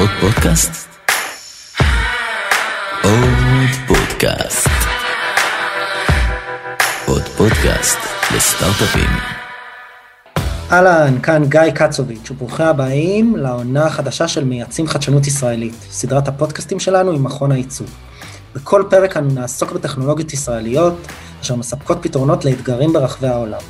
עוד פודקאסט? עוד פודקאסט. עוד פודקאסט לסטארטאפים. אהלן, כאן גיא קצוביץ' וברוכים הבאים לעונה החדשה של מייצאים חדשנות ישראלית, סדרת הפודקאסטים שלנו עם מכון היצוא. בכל פרק אנו נעסוק בטכנולוגיות ישראליות אשר מספקות פתרונות לאתגרים ברחבי העולם.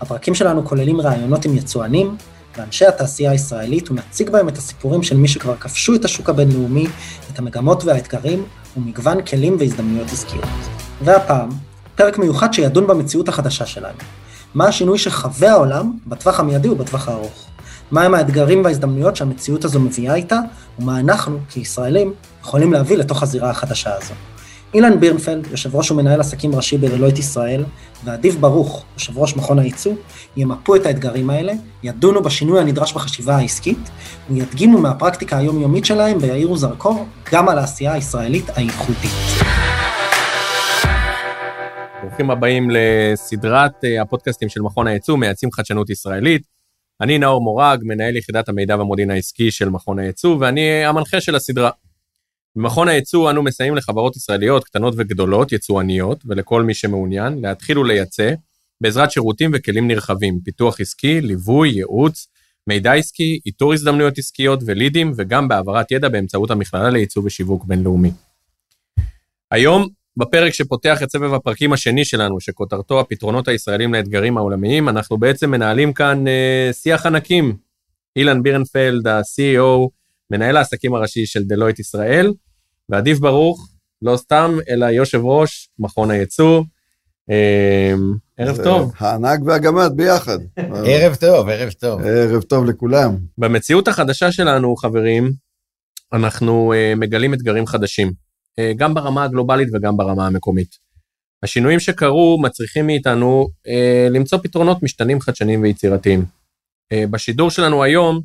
הפרקים שלנו כוללים רעיונות עם יצואנים, ואנשי התעשייה הישראלית, ונציג בהם את הסיפורים של מי שכבר כבשו את השוק הבינלאומי, את המגמות והאתגרים, ומגוון כלים והזדמנויות עסקיות. והפעם, פרק מיוחד שידון במציאות החדשה שלנו. מה השינוי שחווה העולם בטווח המיידי ובטווח הארוך? מהם האתגרים וההזדמנויות שהמציאות הזו מביאה איתה, ומה אנחנו, כישראלים, יכולים להביא לתוך הזירה החדשה הזו? אילן בירנפלד, יושב ראש ומנהל עסקים ראשי בדלויט ישראל, ואדיב ברוך, יושב ראש מכון היצוא, ימפו את האתגרים האלה, ידונו בשינוי הנדרש בחשיבה העסקית, וידגימו מהפרקטיקה היומיומית שלהם ויעירו זרקור גם על העשייה הישראלית הייחודית. ברוכים הבאים לסדרת הפודקאסטים של מכון היצוא, מייצאים חדשנות ישראלית. אני נאור מורג, מנהל יחידת המידע והמודיעין העסקי של מכון היצוא, ואני המנחה של הסדרה. במכון היצוא אנו מסייעים לחברות ישראליות קטנות וגדולות, יצואניות, ולכל מי שמעוניין, להתחיל ולייצא בעזרת שירותים וכלים נרחבים, פיתוח עסקי, ליווי, ייעוץ, מידע עסקי, איתור הזדמנויות עסקיות ולידים, וגם בעברת ידע באמצעות המכללה לייצוא ושיווק בינלאומי. היום, בפרק שפותח את סבב הפרקים השני שלנו, שכותרתו הפתרונות הישראלים לאתגרים העולמיים, אנחנו בעצם מנהלים כאן שיח ענקים. אילן בירנפלד, ה-CEO, מנהל העסקים הראשי של דלויט ישראל, ואדיב ברוך, לא סתם, אלא יושב ראש מכון היצוא. ערב טוב. הענק והגמד ביחד. ערב טוב, ערב טוב. ערב טוב לכולם. במציאות החדשה שלנו, חברים, אנחנו מגלים אתגרים חדשים, גם ברמה הגלובלית וגם ברמה המקומית. השינויים שקרו מצריכים מאיתנו למצוא פתרונות משתנים חדשניים ויצירתיים. בשידור שלנו היום,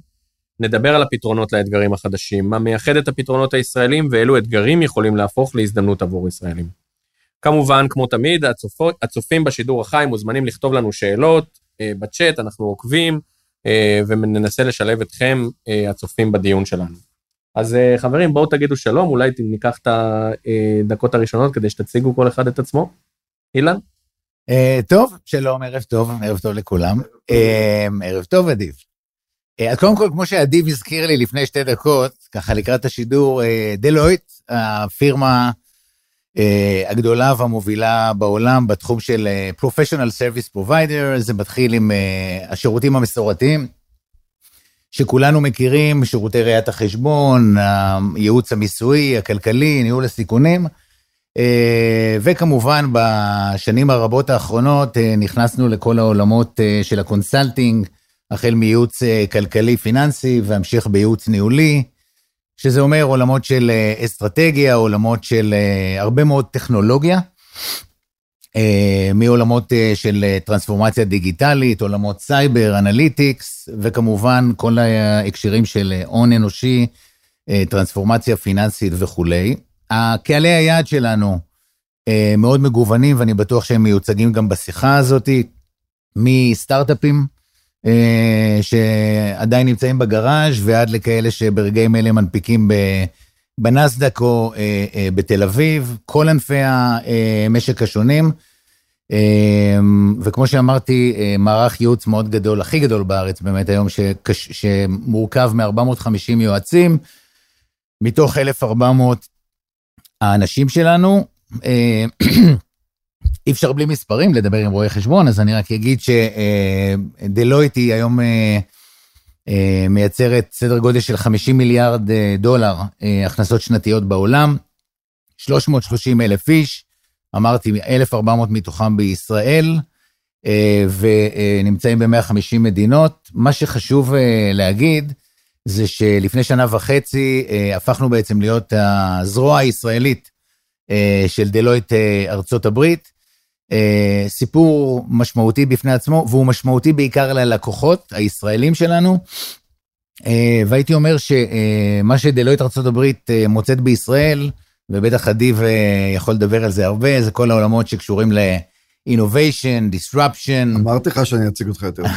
נדבר על הפתרונות לאתגרים החדשים, מה מייחד את הפתרונות הישראלים, ואילו אתגרים יכולים להפוך להזדמנות עבור ישראלים. כמובן, כמו תמיד, הצופים בשידור החי מוזמנים לכתוב לנו שאלות בצ'אט, אנחנו עוקבים, וננסה לשלב אתכם, הצופים בדיון שלנו. אז חברים, בואו תגידו שלום, אולי ניקח את הדקות הראשונות כדי שתציגו כל אחד את עצמו. אילן? טוב, שלום, ערב טוב, ערב טוב לכולם. ערב טוב, אדיב. אז קודם כל, כמו שאדיב הזכיר לי לפני 2 דקות, ככה לקראת השידור, דלויט, הפירמה הגדולה והמובילה בעולם בתחום של Professional Service Provider, זה מתחיל עם השירותים המסורתיים, שכולנו מכירים, שירותי ראיית החשבון, הייעוץ המיסוי, הכלכלי, ניהול הסיכונים, וכמובן בשנים הרבות האחרונות נכנסנו לכל העולמות של הקונסלטינג, החל מייעוץ כלכלי פיננסי, והמשיך בייעוץ ניהולי, שזה אומר עולמות של אסטרטגיה, עולמות של הרבה מאוד טכנולוגיה, מעולמות של טרנספורמציה דיגיטלית, עולמות סייבר, אנליטיקס, וכמובן כל ההקשרים של הון אנושי, טרנספורמציה פיננסית וכו'. הקהלי היעד שלנו מאוד מגוונים, ואני בטוח שהם מיוצגים גם בשיחה הזאת, מסטארט-אפים, שעדיין נמצאים בגראז' ועד לכאלה שברגעים אלה מנפיקים בנסדק או בתל אביב, כל ענפי המשק השונים, וכמו שאמרתי, מערך ייעוץ מאוד גדול, הכי גדול בארץ באמת היום, שמורכב מ-450 יועצים, מתוך 1,400 האנשים שלנו, אי אפשר בלי מספרים לדבר עם רואי חשבון, אז אני רק אגיד שדלויט היא היום מייצרת סדר גודל של $50 מיליארד הכנסות שנתיות בעולם, 330,000 איש, אמרתי 1,400 מתוכם בישראל, ונמצאים ב-150 מדינות. מה שחשוב להגיד, זה שלפני 1.5 שנה הפכנו בעצם להיות הזרוע הישראלית של דלויט ארצות הברית, סיפור משמעותי בפני עצמו, והוא משמעותי בעיקר ללקוחות הישראלים שלנו, והייתי אומר שמה שדלויט ארצות הברית מוצאת בישראל, ובטח אדיב יכול לדבר על זה הרבה, זה כל העולמות שקשורים ל-innovation, disruption. אמרתי לך שאני אציג אותך יותר טוב.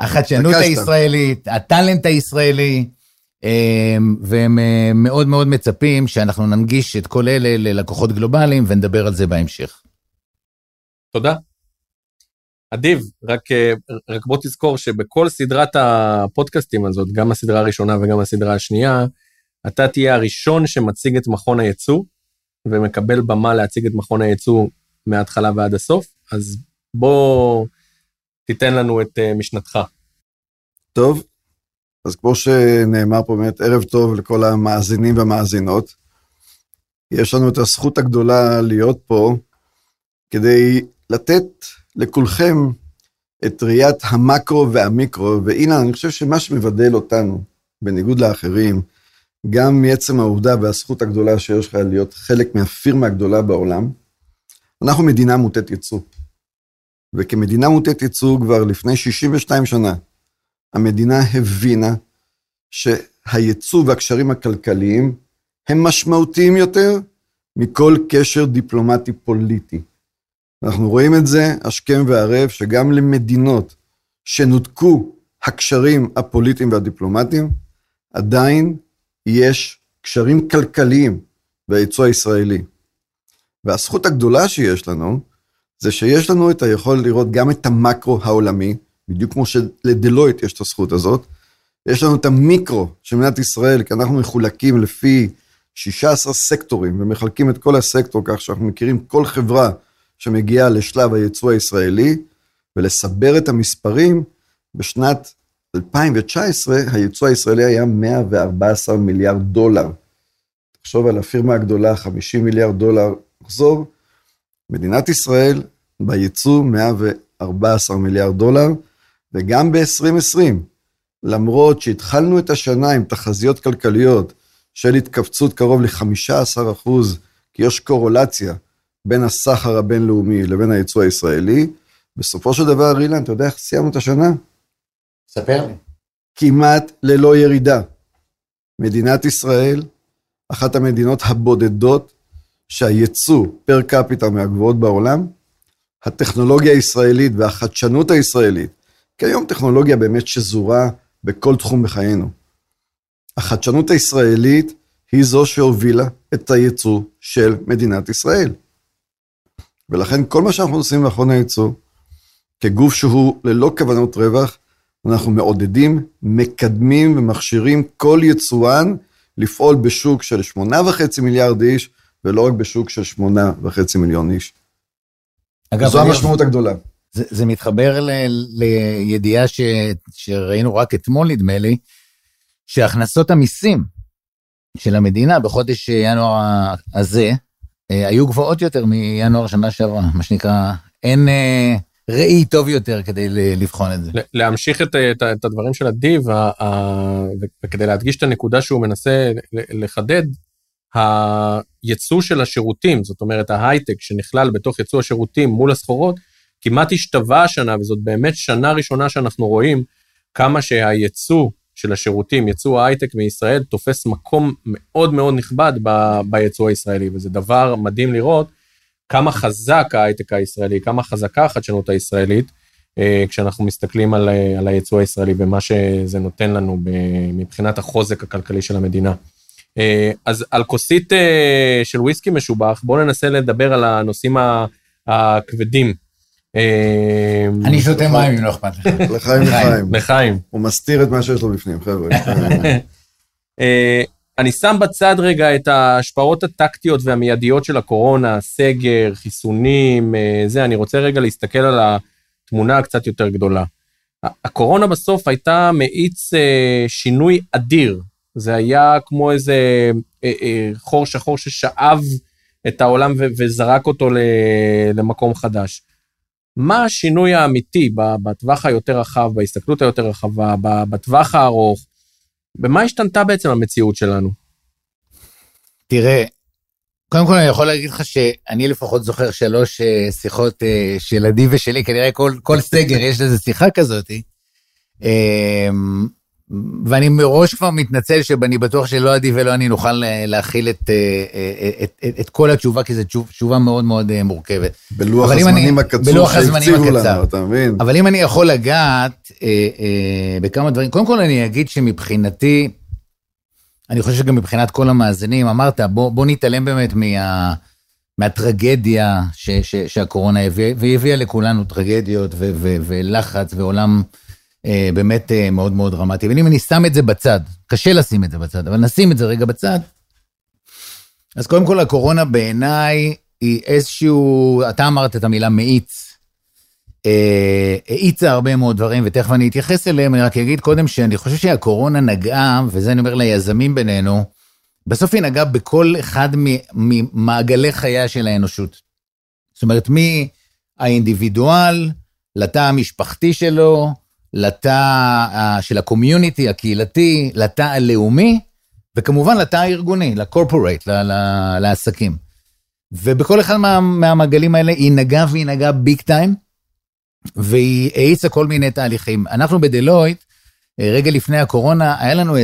החדשנות הישראלית, הטלנט הישראלי, והם מאוד מאוד מצפים שאנחנו ננגיש את כל אלה ללקוחות גלובליים, ונדבר על זה בהמשך. תודה. אדיב, רק בוא תזכור שבכל סדרת הפודקאסטים הזאת, גם הסדרה הראשונה וגם הסדרה השנייה, אתה תהיה הראשון שמציג את מכון היצוא, ומקבל במה להציג את מכון היצוא מההתחלה ועד הסוף, אז בוא תיתן לנו את משנתך. טוב, אז כמו שנאמר פה באמת, ערב טוב לכל המאזינים והמאזינות. יש לנו את הזכות הגדולה להיות פה, כדי לתת לכולכם את ראיית המקרו והמיקרו, והנה אני חושב שמה שמבדל אותנו, בניגוד לאחרים, גם מעצם העובדה והזכות הגדולה שיש לך להיות חלק מהפירמה הגדולה בעולם, אנחנו מדינה מוטת ייצוא. וכמדינה מוטת ייצוא כבר לפני 62 שנה, המדינה הבינה שהייצוא והקשרים הכלכליים הם משמעותיים יותר מכל קשר דיפלומטי פוליטי. אנחנו רואים את זה השכם והערב, שגם למדינות שנותקו הקשרים הפוליטיים והדיפלומטיים, עדיין יש קשרים כלכליים בייצוא הישראלי. והזכות הגדולה שיש לנו, זה שיש לנו את היכולת לראות גם את המקרו העולמי, בדיוק כמו שלדלויט יש את הזכות הזאת, יש לנו את המיקרו של מדינת ישראל, כי אנחנו מחולקים לפי 16 סקטורים, ומחלקים את כל הסקטור כך שאנחנו מכירים כל חברה שמגיעה לשלב הייצוא הישראלי, ולסבר את המספרים, בשנת 2019 הייצוא הישראלי היה 114 מיליארד דולר. תחשוב על הפירמה הגדולה, 50 מיליארד דולר מחזור, מדינת ישראל בייצוא 114 מיליארד דולר, וגם ב-2020, למרות שהתחלנו את השנה עם תחזיות כלכליות של התכווצות קרוב ל-15%, כי יש קורולציה בין הסחר הבינלאומי לבין הייצוא הישראלי, בסופו של דבר, אילן, אתה יודע איך סיימנו את השנה? ספר לי. כמעט ללא ירידה. מדינת ישראל, אחת המדינות הבודדות, שהייצוא פר קפיטה מהגבוהות בעולם, הטכנולוגיה הישראלית והחדשנות הישראלית, כי היום טכנולוגיה באמת שזורה בכל תחום בחיינו. החדשנות הישראלית היא זו שהובילה את הייצוא של מדינת ישראל. ולכן כל מה שאנחנו עושים במכון היצוא, כגוף שהוא ללא כוונות רווח, אנחנו מעודדים, מקדמים ומכשירים כל יצואן לפעול בשוק של 8.5 מיליארד איש, ולא רק בשוק של 8.5 מיליון איש. זו המשמעות הגדולה. זה מתחבר לידיעה שראינו רק אתמול, נדמה לי, שהכנסות המיסים של המדינה בחודש ינואר הזה, היו גבוהות יותר מינואר שנה שעברה, מה שנקרא, אין ראי טוב יותר כדי לבחון את זה. להמשיך את הדברים של אדיב, וכדי להדגיש את הנקודה שהוא מנסה לחדד, הייצוא של השירותים, זאת אומרת ההייטק שנכלל בתוך ייצוא השירותים מול הסחורות, כמעט השתווה השנה, וזאת באמת שנה ראשונה שאנחנו רואים כמה שהייצוא של השירותים, ייצוא ההייטק מישראל, תופס מקום מאוד מאוד נכבד בייצוא הישראלי, וזה דבר מדהים לראות כמה חזק ההייטק הישראלי, כמה חזקה החדשנות הישראלית, כשאנחנו מסתכלים על הייצוא הישראלי, ומה שזה נותן לנו מבחינת החוזק הכלכלי של המדינה. אז על כוסית של וויסקי משובח, בואו ננסה לדבר על הנושאים הכבדים. אני שותה מים אם לא אכפת לך. לחיים. הוא מסתיר את מה שיש לו בפנים, חבר'ה. אני שם בצד רגע את ההשפעות הטקטיות והמיידיות של הקורונה, סגר, חיסונים, זה, אני רוצה רגע להסתכל על התמונה הקצת יותר גדולה. הקורונה בסוף הייתה מאיץ שינוי אדיר, זה היה כמו איזה חור שחור ששאב את העולם וזרק אותו למקום חדש. מה השינוי האמיתי בטווח היותר רחב, בהסתכלות היותר רחבה, בטווח הארוך, במה השתנתה בעצם המציאות שלנו? תראה, קודם כל אני יכול להגיד לך שאני לפחות זוכר 3 שיחות של אדיב ושלי, כנראה כל סגר יש לזה שיחה כזאת, ואני מראש כבר מתנצל שאני בטוח שלא עדי ולא אני נוכל להכיל את כל התשובה, כי זו תשובה מאוד מאוד מורכבת. בלוח הזמנים הקצור שהקציבו לנו, אתה מבין? אבל אם אני יכול לגעת בכמה דברים, קודם כל אני אגיד שמבחינתי, אני חושב שגם מבחינת כל המאזינים, אמרת, בוא נתעלם באמת מהטרגדיה שהקורונה הביאה, והיא הביאה לכולנו טרגדיות ולחץ ועולם באמת מאוד מאוד דרמטי. ואם אני שם את זה בצד, קשה לשים את זה בצד, אבל נשים את זה רגע בצד, אז קודם כל הקורונה בעיניי היא איזשהו, אתה אמרת את המילה מאיץ, העיצה הרבה מאוד דברים, ותכף אני אתייחס אליהם, אני רק אגיד קודם שאני חושב שהקורונה נגעה, וזה אני אומר ליזמים בינינו, בסוף היא נגעה בכל אחד ממעגלי חייה של האנושות. זאת אומרת, מהאינדיבידואל, לתא המשפחתי שלו, לתא של הקומיוניטי, הקהילתי, לתא הלאומי, וכמובן לתא הארגוני, לקורפורייט, לעסקים. ובכל אחד מהמעגלים האלה היא נגעה ביג טיים, והיא העיצה כל מיני תהליכים. אנחנו בדלויט, רגע לפני הקורונה, היה לנו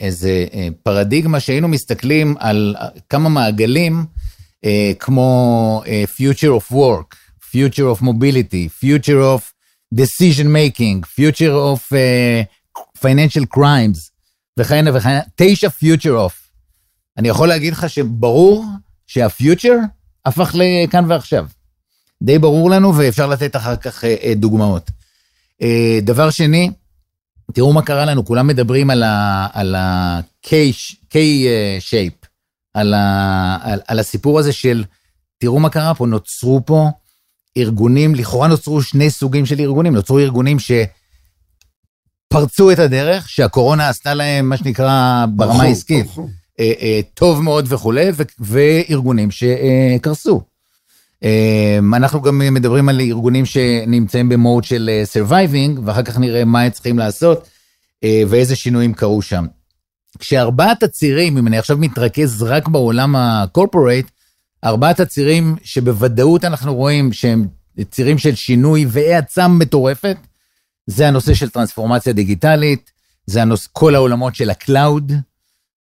איזה פרדיגמה שהיינו מסתכלים על כמה מעגלים, כמו future of work, future of mobility, future of decision making, future of financial crimes, וכן וכן, 9 future of. אני יכול להגיד לך שברור שה-future הפך לכאן ועכשיו. די ברור לנו, ואפשר לתת אחר כך דוגמאות. דבר שני, תראו מה קרה לנו, כולם מדברים על ה-K-shape, על הסיפור הזה של, תראו מה קרה פה, נוצרו פה ארגונים, לכאורה נוצרו שני סוגים של ארגונים, נוצרו ארגונים שפרצו את הדרך, שהקורונה עשתה להם, מה שנקרא, ברמה העסקית, טוב מאוד וכו', וארגונים שקרסו. אנחנו גם מדברים על ארגונים שנמצאים במוד של surviving, ואחר כך נראה מה הם צריכים לעשות, ואיזה שינויים קרו שם. כשארבעת הצירים, אם אני עכשיו מתרכז רק בעולם הקורפורייט, ארבעת הצירים שבוודאות אנחנו רואים שהם צירים של שינוי ועצם מטורפת, זה הנושא של טרנספורמציה דיגיטלית, זה הנושא, כל העולמות של הקלאוד,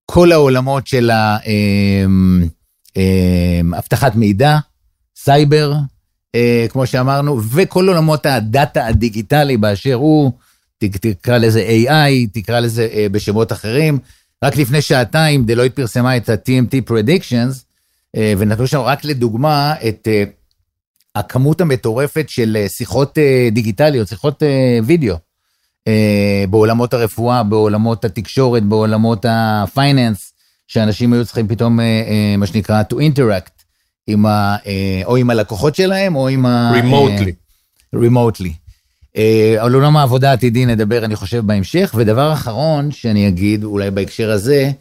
כל העולמות של הבטחת מידע, סייבר, כמו שאמרנו, וכל עולמות הדאטה הדיגיטלי באשר הוא, תקרא לזה AI, תקרא לזה בשמות אחרים. רק לפני שעתיים דלויט פרסמה את ה-TMT Predictions, ונתנו שם רק לדוגמה את הכמות המטורפת של שיחות דיגיטליות, שיחות וידאו, בעולמות הרפואה, בעולמות התקשורת, בעולמות הפייננס, שאנשים היו צריכים פתאום, מה שנקרא, to interact, או עם הלקוחות שלהם, או עם remotely. על עולם העבודה העתידי נדבר, אני חושב, בהמשך. ודבר אחרון שאני אגיד, אולי בהקשר הזה,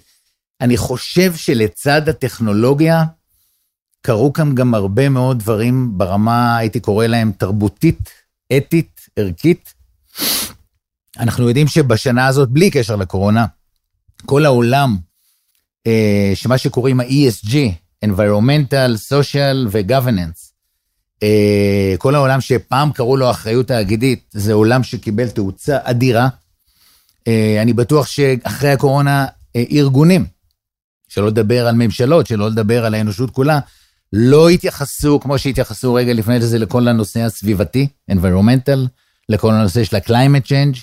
אני חושב שלצד הטכנולוגיה, קרו כאן גם הרבה מאוד דברים ברמה, הייתי קורא להם תרבותית, אתית, ערכית. אנחנו יודעים שבשנה הזאת, בלי קשר לקורונה, כל העולם, שמה שקוראים ה-ESG, environmental, social ו-governance. כל העולם שפעם קראו לו אחריות תאגידית, זה עולם שקיבל תאוצה אדירה. אני בטוח שאחרי הקורונה, ארגונים, שלא לדבר על ממשלות, שלא לדבר על האנושות כולה, לא התייחסו, כמו שהתייחסו רגע לפני זה, לכל הנושא הסביבתי, environmental, לכל הנושא של ה-climate change,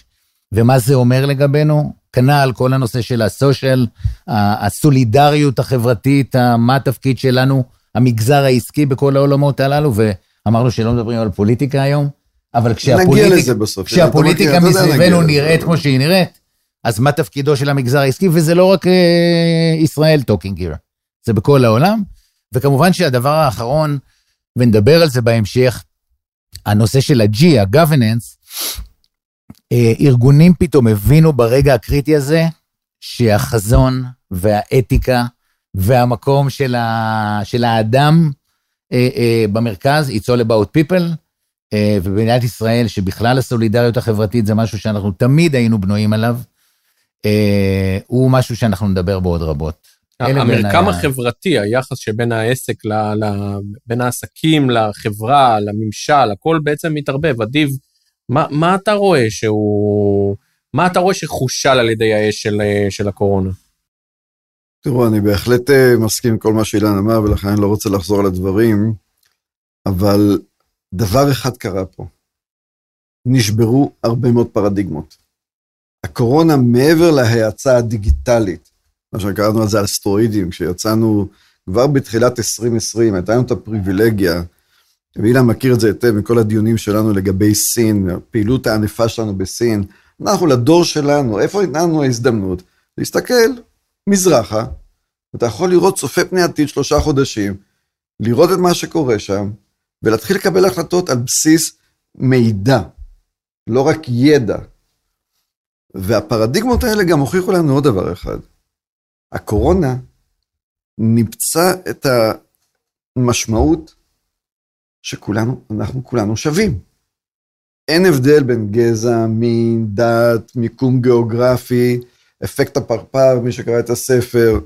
ומה זה אומר לגבינו? קנה על כל הנושא של הסושיאל, הסולידריות החברתית, מה התפקיד שלנו, המגזר העסקי בכל העולמות הללו, ואמרנו שלא מדברים על פוליטיקה היום, אבל כשהפוליטיקה מסביבנו נראית כמו שהיא נראית, אז מה תפקידו של המגזר העסקי, וזה לא רק ישראל טוקינג היר, זה בכל העולם, וכמובן שהדבר האחרון, ונדבר על זה בהמשך, הנושא של ה-G, ה-governance, ארגונים פתאום הבינו ברגע הקריטי הזה, שהחזון והאתיקה והמקום של האדם במרכז, it's all about people, ובמדינת ישראל, שבכלל הסולידריות החברתית, זה משהו שאנחנו תמיד היינו בנויים עליו, הוא משהו שאנחנו נדבר בו עוד רבות. המרקם החברתי, היחס שבין העסק, בין העסקים, לחברה, לממשל, הכל בעצם מתערבב, אדיב, מה אתה רואה מה אתה רואה שחושל על ידי האש של הקורונה? תראו, אני בהחלט מסכים כל מה שאילן אמר, ולכן אני לא רוצה לחזור על הדברים, אבל דבר אחד קרה פה. נשברו הרבה מאוד פרדיגמות. הקורונה, מעבר להאצה הדיגיטלית, מה שקראנו על זה על סטרואידים, כשיצאנו כבר בתחילת 2020, הייתה לנו את הפריבילגיה, ואילן מכיר את זה היטב מכל הדיונים שלנו לגבי סין, הפעילות הענפה שלנו בסין, אנחנו לדור שלנו, איפה הייתנו ההזדמנות? להסתכל מזרחה, אתה יכול לראות צופה פני עתיד 3 חודשים, לראות את מה שקורה שם, ולהתחיל לקבל החלטות על בסיס מידע, לא רק ידע. והפרדיגמות האלה גם הוכיחו לנו עוד דבר אחד. הקורונה נמצא את המשמעות שכולנו, אנחנו כולנו שווים. אין הבדל בין גזע, מין, דת, מיקום גיאוגרפי, אפקט הפרפר, מי שקרא את הספר.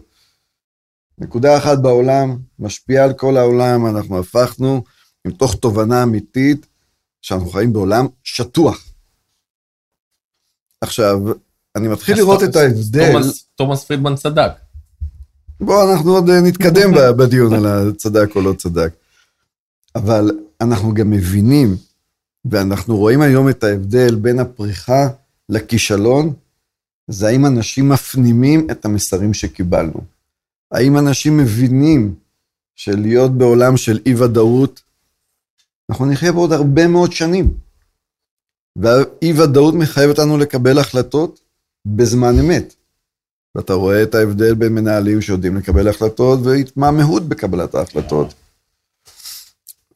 נקודה אחת בעולם, משפיעה על כל העולם, אנחנו הפכנו עם תוך תובנה אמיתית, שאנחנו חיים בעולם שטוח. עכשיו, אני מתחיל לראות את ההבדל. תומס פרידמן צדק. בואו, אנחנו עוד נתקדם בדיון על הצדק או לא צדק. אבל אנחנו גם מבינים, ואנחנו רואים היום את ההבדל בין הפריחה לכישלון, זה האם אנשים מפנימים את המסרים שקיבלנו. האם אנשים מבינים שלהיות בעולם של אי-ודאות, אנחנו נחיה בעוד הרבה מאוד שנים. והאי-ודאות מחייבת לנו לקבל החלטות בזמן אמת. ואתה רואה את ההבדל בין מנהלים שיודעים לקבל החלטות, והתמהמהות בקבלת ההחלטות.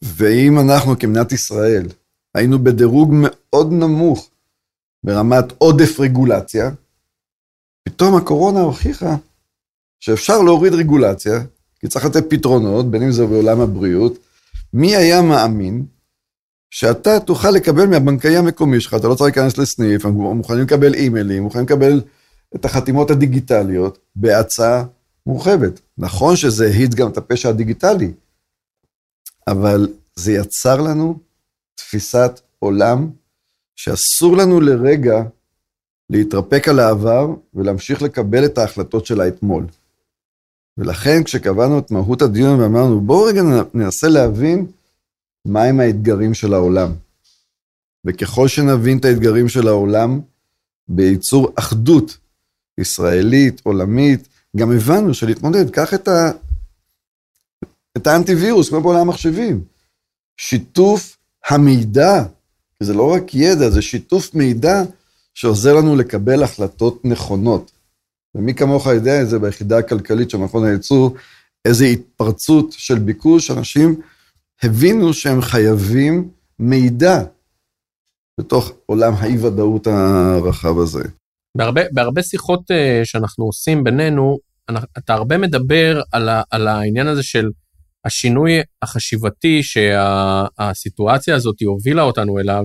ואם אנחנו כמדינת ישראל, היינו בדירוג מאוד נמוך, ברמת עודף רגולציה, פתאום הקורונה הוכיחה שאפשר להוריד רגולציה, כי צריך לתת פתרונות, בין אם זה בעולם הבריאות, מי היה מאמין שאתה תוכל לקבל מהבנקאי המקומי שלך, אתה לא צריך להיכנס לסניף, הם מוכנים לקבל אימיילים, מוכנים לקבל את החתימות הדיגיטליות, בהצעה מורחבת. נכון שזה העיד גם את הפשע הדיגיטלי, אבל זה יצר לנו תפיסת עולם, שאסור לנו לרגע להתרפק על העבר, ולהמשיך לקבל את ההחלטות שלה אתמול. ולכן כשקבענו את מהות הדיון ואמרנו, בואו רגע ננסה להבין מהם האתגרים של העולם. וככל שנבין את האתגרים של העולם, בייצור אחדות ישראלית, עולמית, גם הבנו שלהתמודד, קח את האנטיווירוס, כמו בעולם המחשבים. שיתוף המידע, זה לא רק ידע, זה שיתוף מידע שעוזר לנו לקבל החלטות נכונות. ומי כמוך יודע את זה ביחידה הכלכלית של מכון היצוא, איזו התפרצות של ביקוש, אנשים הבינו שהם חייבים מידע בתוך עולם האי-ודאות הרחב הזה. בהרבה שיחות שאנחנו עושים בינינו, אתה הרבה מדבר על העניין הזה של השינוי החשיבתי שהסיטואציה הזאת הובילה אותנו אליו,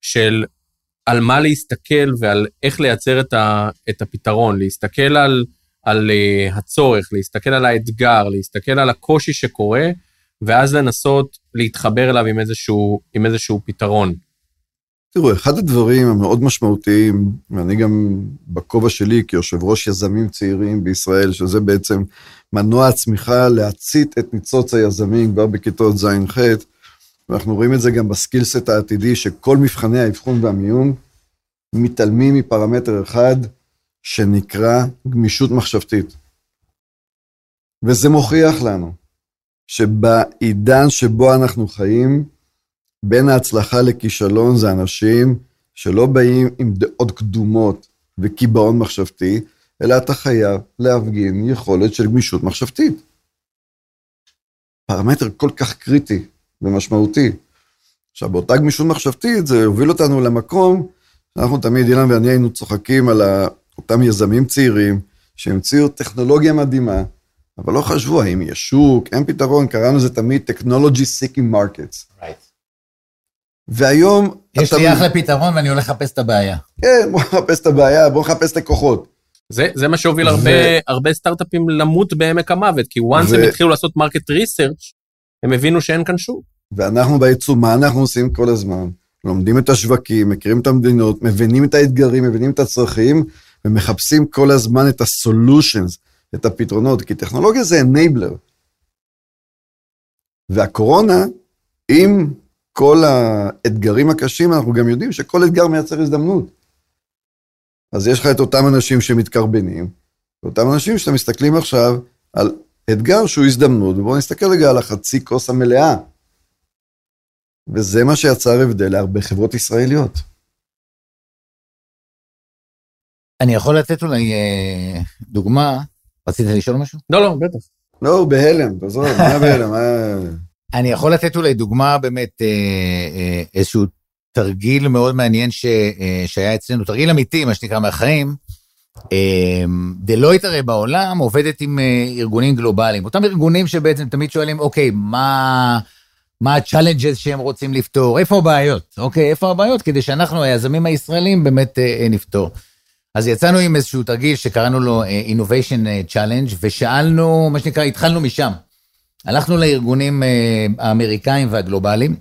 של על מה להסתכל ועל איך לייצר את הפתרון, להסתכל על הצורך, להסתכל על האתגר, להסתכל על הקושי שקורה, ואז לנסות להתחבר אליו עם איזשהו פתרון. תראו, אחד הדברים המאוד משמעותיים, ואני גם בכובע שלי כיושב ראש יזמים צעירים בישראל, שזה בעצם מנוע הצמיחה להצית את ניצוץ היזמים כבר בכיתות ז'-ח', ואנחנו רואים את זה גם בסקילסט העתידי, שכל מבחני האבחון והמיון מתעלמים מפרמטר אחד, שנקרא גמישות מחשבתית. וזה מוכיח לנו, שבעידן שבו אנחנו חיים, בין ההצלחה לכישלון זה אנשים שלא באים עם דעות קדומות וקיבעון מחשבתי, אלא אתה חייב להפגין יכולת של גמישות מחשבתית. פרמטר כל כך קריטי ומשמעותי. עכשיו, באותה גמישות מחשבתית זה הוביל אותנו למקום, אנחנו תמיד, אילן ואני היינו צוחקים על אותם יזמים צעירים שהמציאו טכנולוגיה מדהימה, אבל לא חשבו האם יש שוק, אין פתרון, קראנו לזה תמיד Technology Seeking Markets. Right. והיום... יש לי אחלה פתרון ואני הולך לחפש את הבעיה. כן, בוא לחפש את הבעיה, בוא לחפש את לקוחות. זה מה שהוביל הרבה סטארט-אפים למות בעמק המוות, כי once הם התחילו לעשות market research, הם הבינו שאין כאן שוק. ואנחנו בעיצוב, מה אנחנו עושים כל הזמן? לומדים את השווקים, מכירים את המדינות, מבינים את האתגרים, מבינים את הצרכים, ומחפשים כל הזמן את ה-solutions, את הפתרונות, כי טכנולוגיה זה enabler. והקורונה, עם כל האתגרים הקשים, אנחנו גם יודעים שכל אתגר מייצר הזדמנות. אז יש לך את אותם אנשים שמתקרבנים, ואותם אנשים שאתם מסתכלים עכשיו על אתגר שהוא הזדמנות, ובואו נסתכל רגע על החצי כוס המלאה. וזה מה שיצר הבדל להרבה חברות ישראליות. אני יכול לתת אולי דוגמה, רצית לשאול משהו? לא, לא, בטח. לא, בהלם, תעזור, מה בהלם? אני יכול לתת אולי דוגמה באמת איזשהו תרגיל מאוד מעניין שהיה אצלנו, תרגיל אמיתי, מה שנקרא מהחיים, דלויט הרי בעולם עובדת עם ארגונים גלובליים, אותם ארגונים שבעצם תמיד שואלים, אוקיי, מה הצ'אלנג'ס שהם רוצים לפתור, איפה הבעיות, אוקיי, איפה הבעיות, כדי שאנחנו, היזמים הישראלים, באמת נפתור. אז יצאנו עם איזשהו תרגיל שקראנו לו Innovation Challenge, ושאלנו, מה שנקרא, התחלנו משם. הלכנו לארגונים האמריקאים והגלובליים,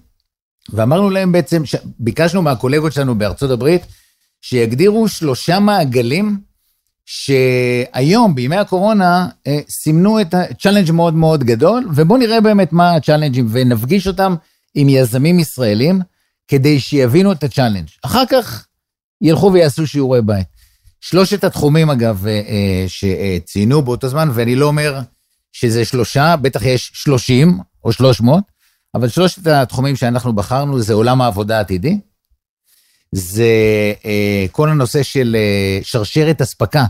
ואמרנו להם בעצם, ביקשנו מהקולגות שלנו בארצות הברית, שיגדירו 3 מעגלים, שהיום, בימי הקורונה, סימנו את הצ'אלנג' מאוד מאוד גדול, ובואו נראה באמת מה הצ'אלנג'ים, ונפגיש אותם עם יזמים ישראלים, כדי שיבינו את הצ'אלנג'. אחר כך ילכו ויעשו שיעורי בית. 3 התחומים, אגב, שציינו באותו זמן, ואני לא אומר שזה 3, בטח יש 30 או 300, אבל 3 התחומים שאנחנו בחרנו, זה עולם העבודה העתידי, זה כל הנושא של שרשרת הספקה.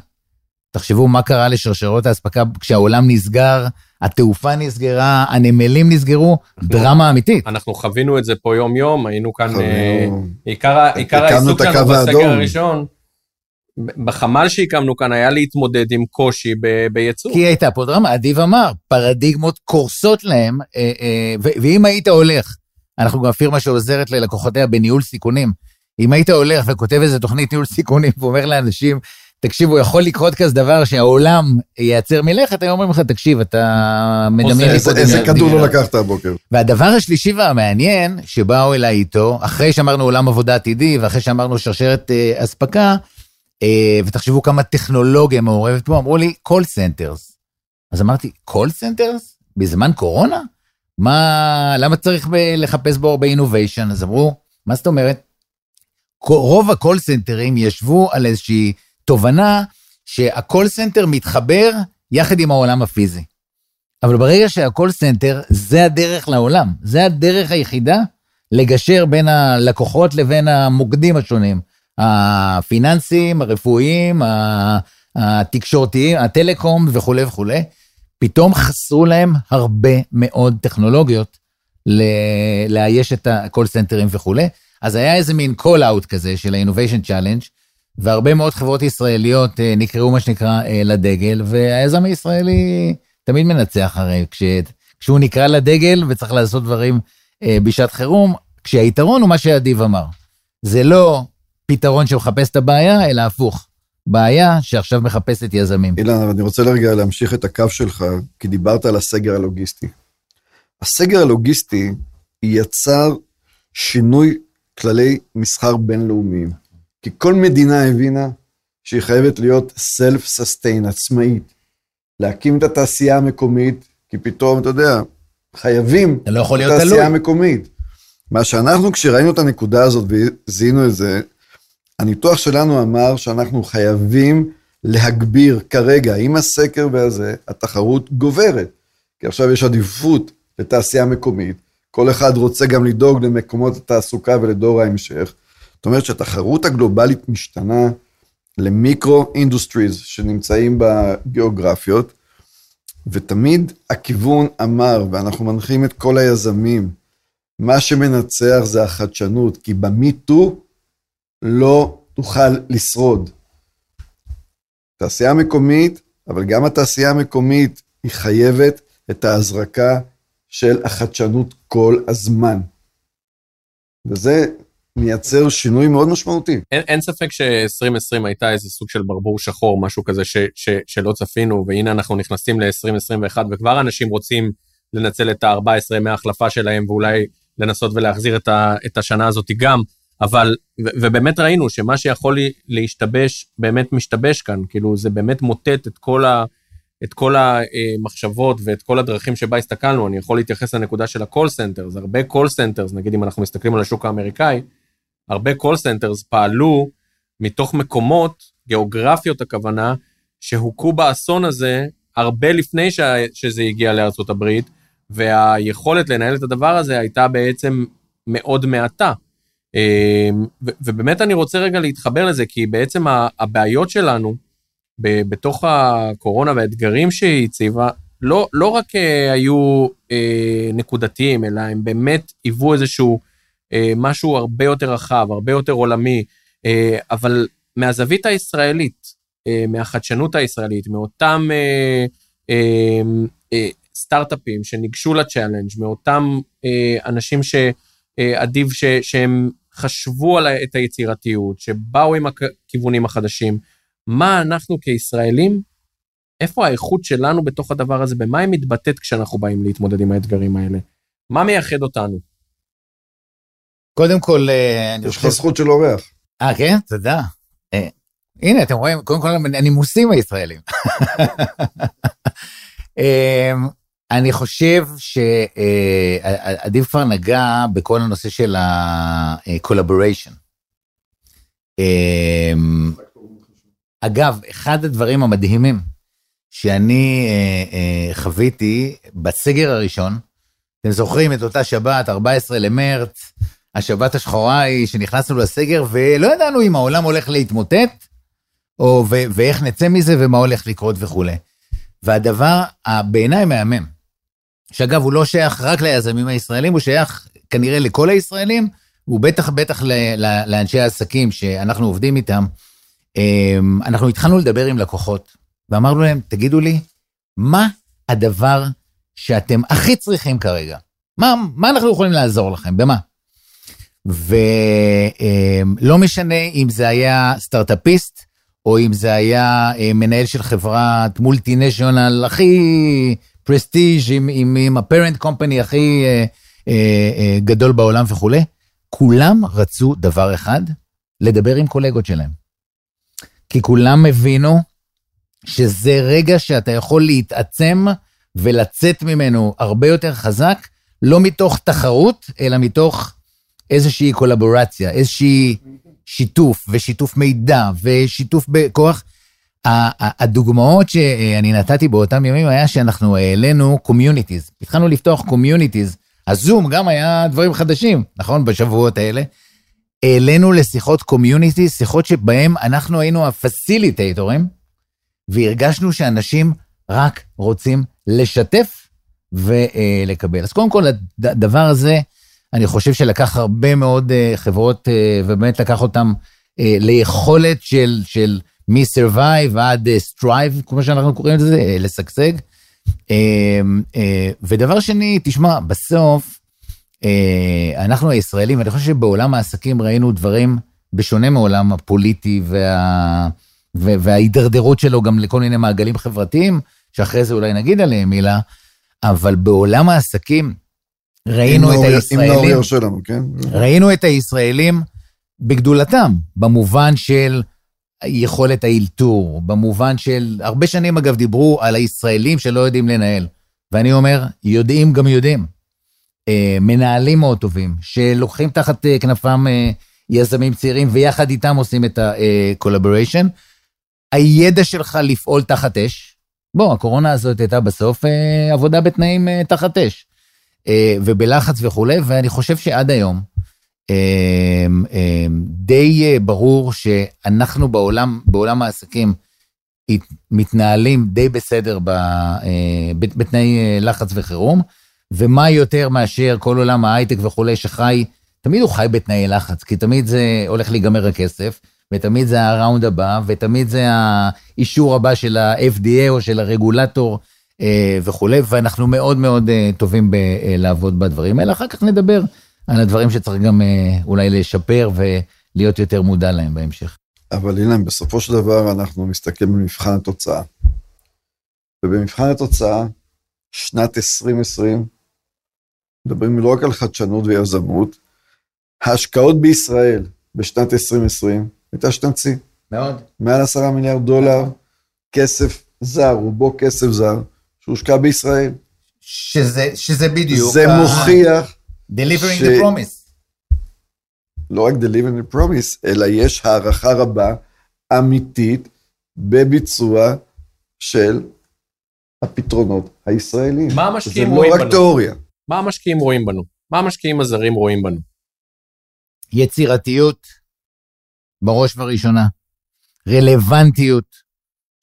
תחשבו מה קרה לשרשרות ההספקה, כשהעולם נסגר, התעופה נסגרה, הנמלים נסגרו, דרמה אמיתית. אנחנו חווינו את זה פה יום-יום, היינו כאן, עיקר העיסוק שלנו בסגר הראשון, בחמ"ל שהקמנו כאן, היה להתמודד עם קושי בייצור. כי הייתה פה דרמה, אדיב אמר, פרדיגמות קורסות להם, ואם היית הולך, אנחנו גם פירמה שעוזרת ללקוחותיה בניהול סיכונים, אם היית הולך וכותב איזה תוכנית ניהול סיכונים, ואומר לאנשים, תקשיבו, יכול לקרות כזה דבר שהעולם ייצר מלכת, היום אומרים לך, תקשיב, אתה מדמיין לי פה. איזה כדור לא לקחת הבוקר. והדבר השלישי והמעניין, שבאו אליי איתו, אחרי שאמרנו עולם עבודה עתידי, ואחרי שאמרנו שרשרת אספקה, ותחשבו כמה טכנולוגיה מעורבת פה, אמרו לי, call centers. אז אמרתי, call centers? בזמן קורונה? למה צריך לחפש בו הרבה innovation? אז אמרו, מה זאת אומרת? רוב הקול סנטרים ישבו על איזושהי תובנה שהקול סנטר מתחבר יחד עם העולם הפיזי. אבל ברגע שהקול סנטר זה הדרך לעולם, זה הדרך היחידה לגשר בין הלקוחות לבין המוקדים השונים, הפיננסיים, הרפואיים, התקשורתיים, הטלקום וכו' וכו'. פתאום חסרו להם הרבה מאוד טכנולוגיות לאייש את הקול סנטרים וכו'. אז היה איזה מין call-out כזה של ה-Innovation Challenge, והרבה מאוד חברות ישראליות נקראו מה שנקרא לדגל, והיזם הישראלי תמיד מנצח הרי, כשהוא נקרא לדגל וצריך לעשות דברים בשעת חירום, כשהיתרון הוא מה שאדיב אמר. זה לא פתרון שמחפש את הבעיה, אלא הפוך. בעיה שעכשיו מחפשת יזמים. אילן, אבל אני רוצה לרגע להמשיך את הקו שלך, כי דיברת על הסגר הלוגיסטי. הסגר הלוגיסטי יצר שינוי כללי מסחר בינלאומיים. כי כל מדינה הבינה שהיא חייבת להיות self-sustain, עצמאית. להקים את התעשייה המקומית, כי פתאום, אתה יודע, חייבים לא יכול להיות תעשייה המקומית. מה שאנחנו, כשראינו את הנקודה הזאת וזינו את זה, הניתוח שלנו אמר שאנחנו חייבים להגביר כרגע, עם הסקר והזה, התחרות גוברת. כי עכשיו יש עדיפות לתעשייה המקומית, כל אחד רוצה גם לדאוג למקומות התעסוקה ולדור ההמשך. זאת אומרת שהתחרות הגלובלית משתנה למיקרו-אינדוסטריז שנמצאים בגיאוגרפיות, ותמיד הכיוון אמר, ואנחנו מנחים את כל היזמים, מה שמנצח זה החדשנות, כי במיטו לא תוכל לשרוד. תעשייה מקומית, אבל גם התעשייה המקומית היא חייבת את ההזרקה, של החדשנות כל הזמן. וזה מייצר שינוי מאוד משמעותי. אין ספק ש-2020 הייתה איזה סוג של ברבור שחור, משהו כזה שלא צפינו, והנה אנחנו נכנסים ל-2021, וכבר אנשים רוצים לנצל את ה-14 מההחלפה שלהם, ואולי לנסות ולהחזיר את השנה הזאת גם, אבל, ובאמת ראינו שמה שיכול להשתבש, באמת משתבש כאן, כאילו זה באמת מוטט את כל ה... את כל המחשבות ואת כל הדרכים שבה הסתכלנו, אני יכול להתייחס לנקודה של ה-call centers, הרבה call centers, נגיד אם אנחנו מסתכלים על השוק האמריקאי, הרבה call centers פעלו מתוך מקומות, גיאוגרפיות הכוונה, שהוקעו באסון הזה הרבה לפני שזה הגיע לארצות הברית, והיכולת לנהל את הדבר הזה הייתה בעצם מאוד מעטה. ובאמת אני רוצה רגע להתחבר לזה, כי בעצם הבעיות שלנו בתוך הקורונה והאתגרים שהיא הציבה, לא רק היו נקודתיים, אלא הם באמת היוו איזשהו משהו הרבה יותר רחב, הרבה יותר עולמי, אבל מהזווית הישראלית, מהחדשנות הישראלית, מאותם סטארט-אפים שניגשו לצ'אלנג', מאותם אנשים שעדיב שהם חשבו על את היצירתיות, שבאו עם הכיוונים החדשים, מה אנחנו כישראלים, איפה האיכות שלנו בתוך הדבר הזה, במה היא מתבטאת כשאנחנו באים להתמודד עם האתגרים האלה? מה מייחד אותנו? קודם כל... יש לך זכות של אורח. כן? תודה. הנה, אתם רואים, קודם כל הנימוסים הישראלים. אני חושב שעדיב כבר נגע בכל הנושא של ה-collaboration. אגב, אחד הדברים המדהימים שאני חוויתי בסגר הראשון, אתם זוכרים את אותה שבת, 14 למרץ, השבת השחורה היא שנכנסנו לסגר, ולא ידענו אם העולם הולך להתמוטט, ואיך נצא מזה ומה הולך לקרות וכו'. והדבר בעיניי מהמם, שאגב הוא לא שייך רק ליזמים הישראלים, הוא שייך כנראה לכל הישראלים, הוא בטח לאנשי העסקים שאנחנו עובדים איתם. אנחנו התחלנו לדבר עם לקוחות, ואמרנו להם, תגידו לי, מה הדבר שאתם הכי צריכים כרגע? מה אנחנו יכולים לעזור לכם? במה? ולא משנה אם זה היה סטארט-אפיסט, או אם זה היה מנהל של חברת מולטינשיונל הכי פרסטיג' עם הפרנט קומפני הכי גדול בעולם וכו'. כולם רצו דבר אחד, לדבר עם קולגות שלהם. כי כולם הבינו שזה רגע שאתה יכול להתעצם ולצאת ממנו הרבה יותר חזק, לא מתוך תחרות, אלא מתוך איזושהי קולבורציה, איזושהי שיתוף ושיתוף מידע ושיתוף בכוח. הדוגמאות שאני נתתי באותם ימים היה שאנחנו העלינו קומיוניטיז, התחלנו לפתוח קומיוניטיז, הזום גם היה דברים חדשים, נכון? בשבועות האלה, העלינו לשיחות קומיוניטיז, שיחות שבהם אנחנו היינו הפסיליטייטורים, והרגשנו שאנשים רק רוצים לשתף ולקבל. אז קודם כל הדבר הזה, אני חושב שלקח הרבה מאוד חברות, ובאמת לקח אותם ליכולת של מ-survive ועד strive, כמו שאנחנו קוראים את זה, לסגשג. ודבר שני, תשמע, בסוף, אנחנו הישראלים, ואני חושב שבעולם העסקים ראינו דברים בשונה מעולם הפוליטי, וההידרדרות שלו גם לכל מיני מעגלים חברתיים, שאחרי זה אולי נגיד עליהם מילה, אבל בעולם העסקים, ראינו את הישראלים בגדולתם, במובן של יכולת האילתור, במובן של, הרבה שנים אגב דיברו על הישראלים שלא יודעים לנהל, ואני אומר, יודעים גם יודעים, מנהלים מאוד טובים, שלוקחים תחת כנפם יזמים צעירים, ויחד איתם עושים את ה-collaboration, הידע שלך לפעול תחת אש, הקורונה הזאת הייתה בסוף עבודה בתנאים תחת אש, ובלחץ וכולי, ואני חושב שעד היום די ברור שאנחנו בעולם העסקים מתנהלים די בסדר בתנאי לחץ וחירום, ומה יותר מאשר כל עולם ההייטק וכולי שחי, תמיד הוא חי בתנאי לחץ, כי תמיד זה הולך להיגמר הכסף, ותמיד זה הראונד הבא, ותמיד זה האישור הבא של ה-FDA או של הרגולטור, וכולי, ואנחנו מאוד מאוד טובים לעבוד בדברים האלה, אחר כך נדבר על הדברים שצריך גם אולי לשפר ולהיות יותר מודע להם בהמשך. אבל אילן, בסופו של דבר אנחנו מסתכלים במבחן התוצאה, ובמבחן התוצאה, שנת 2020, מדברים לא רק על חדשנות ויזמות, ההשקעות בישראל בשנת 2020 הייתה שנת שיא. מאוד. מעל 10 מיליארד דולר, כסף זר, רובו כסף זר, שהושקע בישראל. שזה בדיוק. זה מוכיח. Delivering the promise. לא רק delivering the promise, אלא יש הערכה רבה, אמיתית, בביצוע של הפתרונות הישראלים. מה המשקיעים רואים בנו? זה לא רק תיאוריה. מה המשקיעים רואים בנו? מה המשקיעים הזרים רואים בנו? יצירתיות בראש וראשונה, רלוונטיות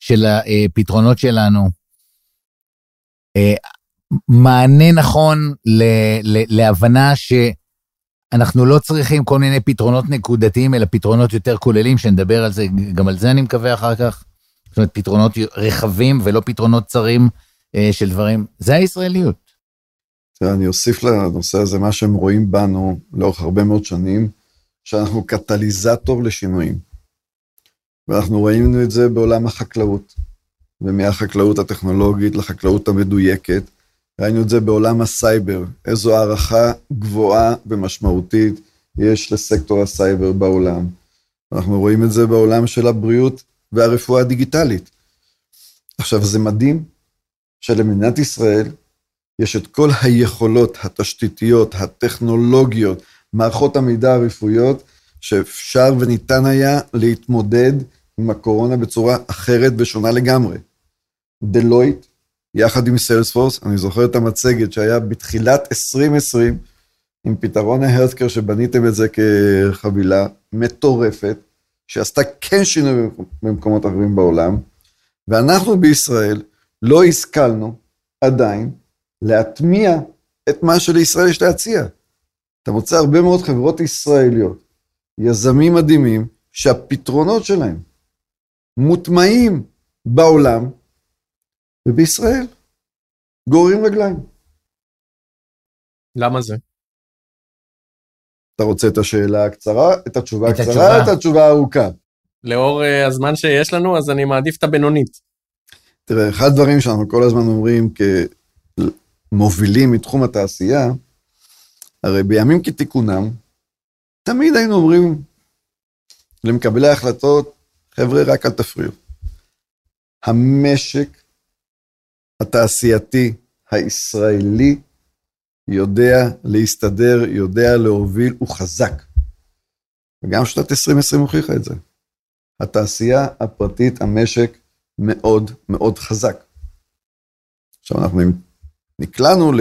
של הפתרונות שלנו, מענה נכון להבנה שאנחנו לא צריכים כל מיני פתרונות נקודתיים, אלא פתרונות יותר כוללים, שנדבר על זה, גם על זה אני מקווה אחר כך, זאת אומרת, פתרונות רחבים ולא פתרונות צרים של דברים, זה הישראליות. אני אוסיף לנושא הזה מה שהם רואים בנו לאורך הרבה מאוד שנים, שאנחנו קטליזטור לשינויים. ואנחנו ראינו את זה בעולם החקלאות, ומהחקלאות הטכנולוגית לחקלאות המדויקת, ראינו את זה בעולם הסייבר, איזו הערכה גבוהה ומשמעותית יש לסקטור הסייבר בעולם. אנחנו רואים את זה בעולם של הבריאות והרפואה הדיגיטלית. עכשיו זה מדהים שלמדינת ישראל, יש את כל היכולות התשתיתיות, הטכנולוגיות, מערכות המידע הרפואיות, שאפשר וניתן היה להתמודד עם הקורונה בצורה אחרת ושונה לגמרי. דלויט, יחד עם סיילספורס, אני זוכר את המצגת שהיה בתחילת 2020, עם פתרון ההרסקר שבניתם את זה כחבילה מטורפת, שעשתה כן שינוי במקומות אחרים בעולם, ואנחנו בישראל לא השכלנו עדיין, להטמיע את מה שלישראל יש להציע. אתה מוצא הרבה מאוד חברות ישראליות, יזמים מדהימים, שהפתרונות שלהם מוטמעים בעולם, ובישראל גוררים רגליים. למה זה? אתה רוצה את השאלה הקצרה, את התשובה הקצרה, את התשובה הארוכה. לאור הזמן שיש לנו, אז אני מעדיף את הבינונית. תראה, אחד הדברים שאנחנו כל הזמן אומרים מובילים מתחום התעשייה, הרי בימים כתיקונם, תמיד היינו אומרים למקבלי ההחלטות, חבר'ה רק אל תפריעו. המשק התעשייתי הישראלי יודע להסתדר, יודע להוביל, הוא חזק. וגם שנת 2020 הוכיחה את זה. התעשייה הפרטית, המשק מאוד מאוד חזק. עכשיו אנחנו נקלענו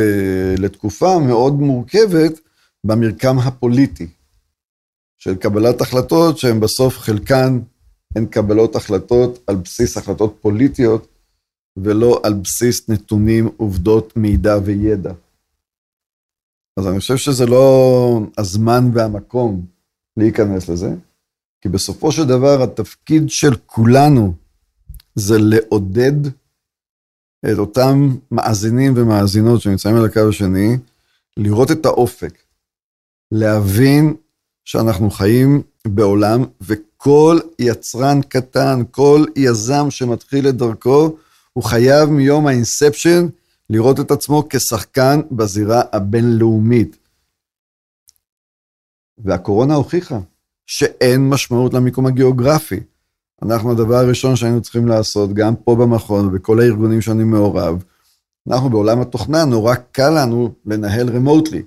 לתקופה מאוד מורכבת במרקם הפוליטי, של קבלת החלטות שהן בסוף חלקן הן קבלות החלטות על בסיס החלטות פוליטיות, ולא על בסיס נתונים, עובדות, מידע וידע. אז אני חושב שזה לא הזמן והמקום להיכנס לזה, כי בסופו של דבר התפקיד של כולנו זה לעודד את אותם מאזינים ומאזינות שנמצאים על הקו השני, לראות את האופק, להבין שאנחנו חיים בעולם, וכל יצרן קטן, כל יזם שמתחיל את דרכו, הוא חייב מיום האינספשן לראות את עצמו כשחקן בזירה הבינלאומית. והקורונה הוכיחה שאין משמעות למיקום הגיאוגרפי. אנחנו הדבר הראשון שהיינו צריכים לעשות, גם פה במכון וכל הארגונים שאני מעורב, אנחנו בעולם התוכנה נורא קל לנו לנהל רמוטלי,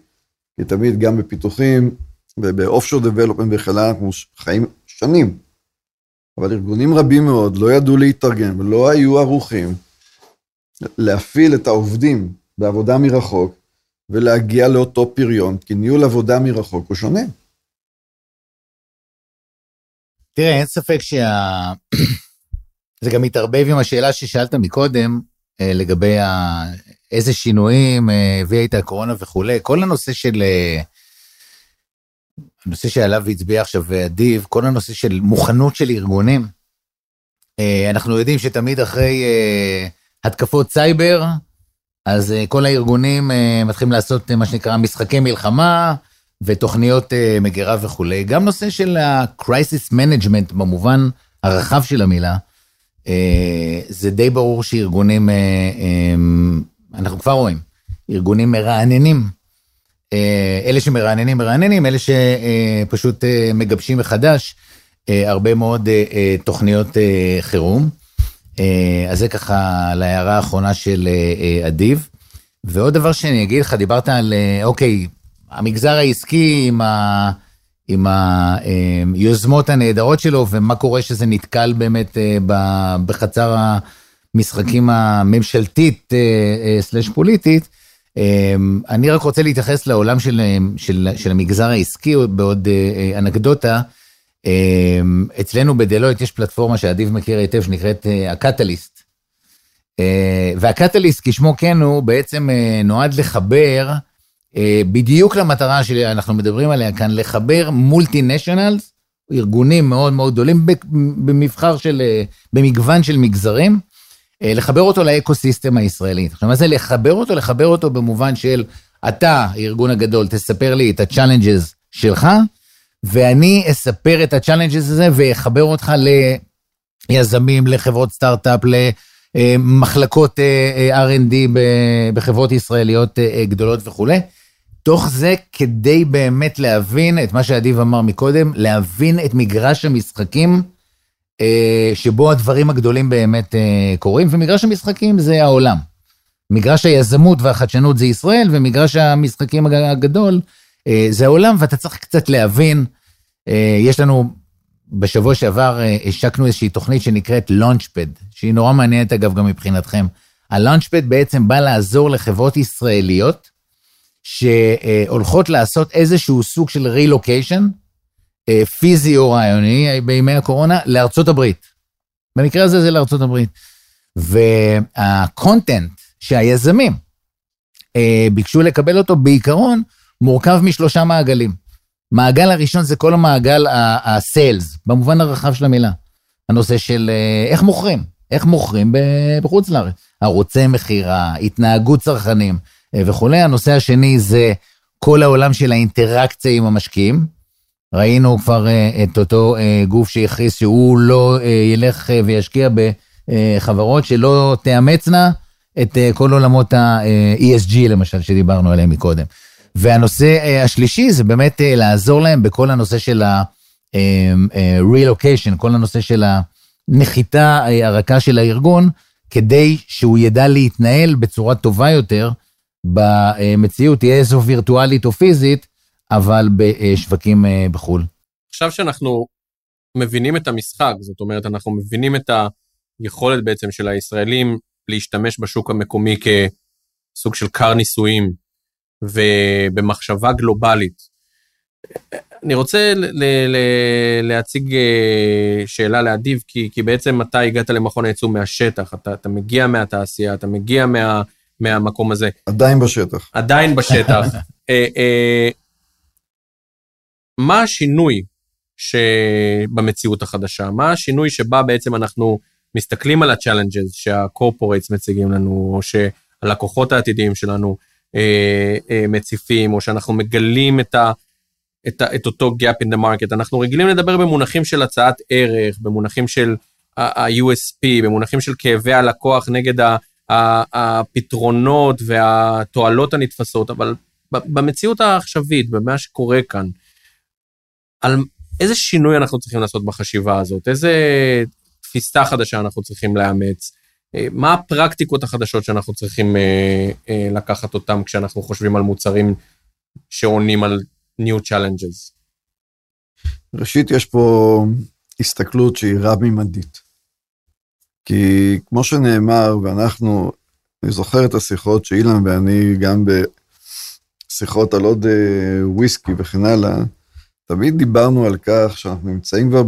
כי תמיד גם בפיתוחים ובאופשור דבלופים בכלל אנחנו חיים שנים, אבל ארגונים רבים מאוד לא ידעו להתארגן ולא היו ערוכים להפעיל את העובדים בעבודה מרחוק ולהגיע לאותו פריון, כי ניהול עבודה מרחוק הוא שונה. תראה, אין ספק זה גם מתערבב עם השאלה ששאלת מקודם, לגבי איזה שינויים הביאה את הקורונה וכו'. כל הנושא של, הנושא שעליו הצביע עכשיו אדיב, כל הנושא של מוכנות של ארגונים, אנחנו יודעים שתמיד אחרי התקפות סייבר, אז כל הארגונים מתחילים לעשות מה שנקרא משחקי מלחמה, ותוכניות מגירה וכו'. גם נושא של ה-crisis management, במובן הרחב של המילה, זה די ברור שארגונים, אנחנו כבר רואים, ארגונים מרעננים, אלה שמרעננים מרעננים, אלה שפשוט מגבשים מחדש, הרבה מאוד תוכניות חירום. אז זה ככה להערה האחרונה של אדיב. ועוד דבר שאני אגיד לך, דיברת על, אוקיי, המגזר העסקי עם היוזמות הנהדרות שלו, ומה קורה שזה נתקל באמת בחצר המשחקים הממשלתית סלש פוליטית, אני רק רוצה להתייחס לעולם של המגזר העסקי בעוד אנקדוטה. אצלנו בדלויט יש פלטפורמה שאדיב מכיר היטב שנקראת הקטליסט, והקטליסט כשמו כן הוא בעצם נועד לחבר בדיוק למטרה שאנחנו מדברים עליה כאן, לחבר מולטינשנלס, ארגונים מאוד מאוד גדולים במגוון של מגזרים, לחבר אותו לאקוסיסטם הישראלי. עכשיו, מה זה לחבר אותו? לחבר אותו במובן של אתה, הארגון הגדול, תספר לי את הצ'אלנג'ז שלך, ואני אספר את הצ'אלנג'ז הזה ואחבר אותך ליזמים, לחברות סטארט-אפ, למחלקות R&D בחברות ישראליות גדולות וכו'. תוך זה כדי באמת להבין את מה שאדיב אמר מקודם, להבין את מגרש המשחקים שבו הדברים הגדולים באמת קורים, ומגרש המשחקים זה העולם. מגרש היזמות והחדשנות זה ישראל, ומגרש המשחקים הגדול זה העולם, ואתה צריך קצת להבין. יש לנו, בשבוע שעבר השקנו איזושהי תוכנית שנקראת Launchpad, שהיא נורא מעניינת אגב גם מבחינתכם. ה-Launchpad בעצם בא לעזור לחברות ישראליות, שהולכות לעשות איזשהו סוג של רילוקיישן, פיזי או רעיוני, בימי הקורונה, לארצות הברית. במקרה הזה זה לארצות הברית. והקונטנט שהיזמים ביקשו לקבל אותו, בעיקרון, מורכב משלושה מעגלים. מעגל הראשון זה כל המעגל הסיילס, במובן הרחב של המילה. הנושא של איך מוכרים, איך מוכרים בחוץ לארץ. ערוצי מחירה, התנהגות צרכנים וכו'. הנושא השני זה כל העולם של האינטראקציה עם המשקיעים. ראינו כבר את אותו גוף שהכריז שהוא לא ילך וישקיע בחברות שלא תאמצנה את כל עולמות ה-ESG למשל שדיברנו עליהם מקודם. והנושא השלישי זה באמת לעזור להם בכל הנושא של ה-relocation, כל הנושא של הנחיתה הרכה של הארגון, כדי שהוא ידע להתנהל בצורה טובה יותר במציאות, תהיה איזו וירטואלית או פיזית, אבל בשווקים בחול. עכשיו שאנחנו מבינים את המשחק, זאת אומרת, אנחנו מבינים את היכולת בעצם של הישראלים להשתמש בשוק המקומי כסוג של קר ניסויים, ובמחשבה גלובלית. אני רוצה להציג שאלה לאדיב, כי בעצם אתה הגעת למכון היצוא מהשטח, אתה מגיע מהתעשייה, אתה מגיע מהמקום הזה. עדיין בשטח. עדיין בשטח. מה השינוי שבמציאות החדשה? מה השינוי שבה בעצם אנחנו מסתכלים על ה-challenges שה-corporates מציגים לנו, או שהלקוחות העתידיים שלנו מציפים, או שאנחנו מגלים את אותו gap in the market? אנחנו רגילים לדבר במונחים של הצעת ערך, במונחים של ה-USP, במונחים של כאבי הלקוח נגד הפתרונות והתועלות הנתפסות, אבל במציאות העכשווית, במה שקורה כאן, על איזה שינוי אנחנו צריכים לעשות בחשיבה הזאת, איזה תפיסה חדשה אנחנו צריכים לאמץ, מה הפרקטיקות החדשות שאנחנו צריכים לקחת אותם כשאנחנו חושבים על מוצרים שעונים על new challenges? ראשית, יש פה הסתכלות שהיא רב-ממדית, כי כמו שנאמר, ואנחנו, אני זוכר את השיחות שאילן ואני גם בשיחות על עוד וויסקי וכן הלאה, תמיד דיברנו על כך שאנחנו נמצאים כבר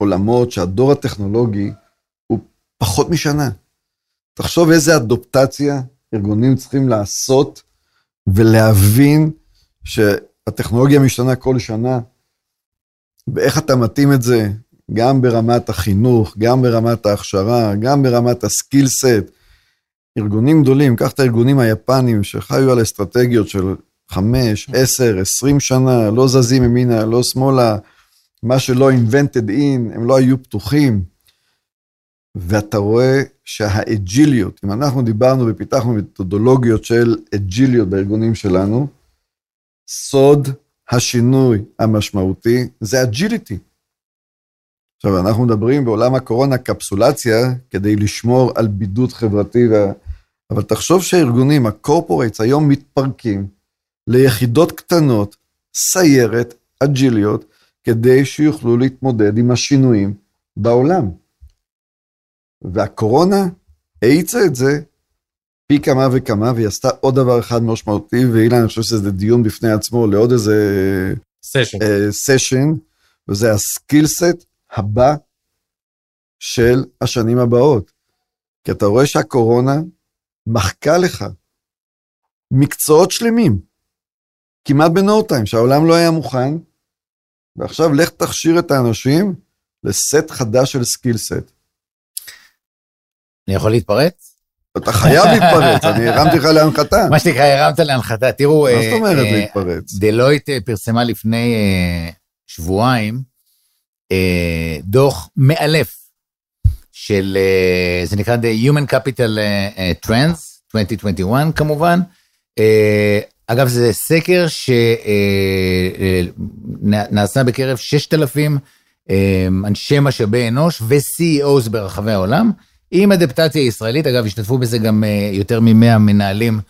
בעולמות שהדור הטכנולוגי הוא פחות משנה. תחשוב איזה אדופטציה ארגונים צריכים לעשות ולהבין שהטכנולוגיה משתנה כל שנה, ואיך אתה מתאים את זה גם ברמת החינוך, גם ברמת ההכשרה, גם ברמת הסקילסט. ארגונים גדולים, קח את הארגונים היפנים שחיו על אסטרטגיות של 5, 10, 20 שנה, לא זזים ימינה, לא שמאלה, מה שלא invented in, הם לא היו פתוחים. ואתה רואה שהאג'יליות, אם אנחנו דיברנו ופיתחנו מתודולוגיות של אג'יליות בארגונים שלנו, סוד השינוי המשמעותי זה אג'יליטי. עכשיו, אנחנו מדברים בעולם הקורונה קפסולציה, כדי לשמור על בידוד חברתי, אבל תחשוב שהארגונים, הקורפורייטס, היום מתפרקים, ליחידות קטנות, סיירת, אג'יליות, כדי שיוכלו להתמודד עם השינויים בעולם. והקורונה העיצה את זה פי כמה וכמה, והיא עשתה עוד דבר אחד משמעותי, ואילן, אני חושב שזה דיון בפני עצמו, לעוד איזה סשן, וזה הסקילסט הבא של השנים הבאות. כי אתה רואה שהקורונה מחכה לך מקצועות שלמים, כמעט בנורטיים, שהעולם לא היה מוכן, ועכשיו לך תכשיר את האנשים לסט חדש של סקילסט. אני יכול להתפרץ? אתה חייב להתפרץ, אני הרמתי לך להנחתה. מה שנקרא, הרמת להנחתה, תראו, מה זאת אומרת להתפרץ? דלויט פרסמה לפני שבועיים, דוח מאלף, של, זה נקרא The Human Capital Trends, 2021 כמובן, אגב זה סקר שנעשה בקרב 6,000 אנשי משאבי אנוש ו-CEOs ברחבי העולם, עם אדפטציה ישראלית, אגב, השתתפו בזה גם יותר מ100 מנהלים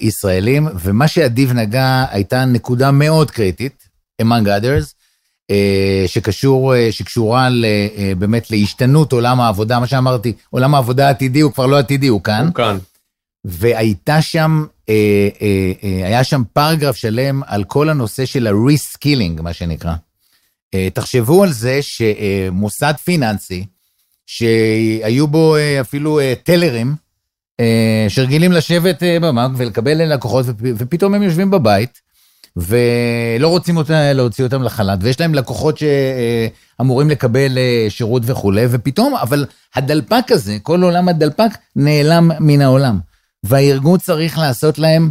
ישראלים, ומה שאדיב נגע הייתה נקודה מאוד קריטית, among others, שקשורה באמת להשתנות עולם העבודה, מה שאמרתי, עולם העבודה העתידי הוא כבר לא עתידי, הוא כאן. הוא כאן. והייתה שם, היה שם פרגרף שלם על כל הנושא של ה-re-skilling, מה שנקרא. תחשבו על זה שמוסד פיננסי, שהיו בו אפילו טלרים, שרגילים לשבת במק ולקבל ללקוחות, ופתאום הם יושבים בבית, ולא רוצים להוציא אותם לחל"ת, ויש להם לקוחות שאמורים לקבל שירות וכו', ופתאום, אבל הדלפק הזה, כל עולם הדלפק, נעלם מן העולם, והארגון צריך לעשות להם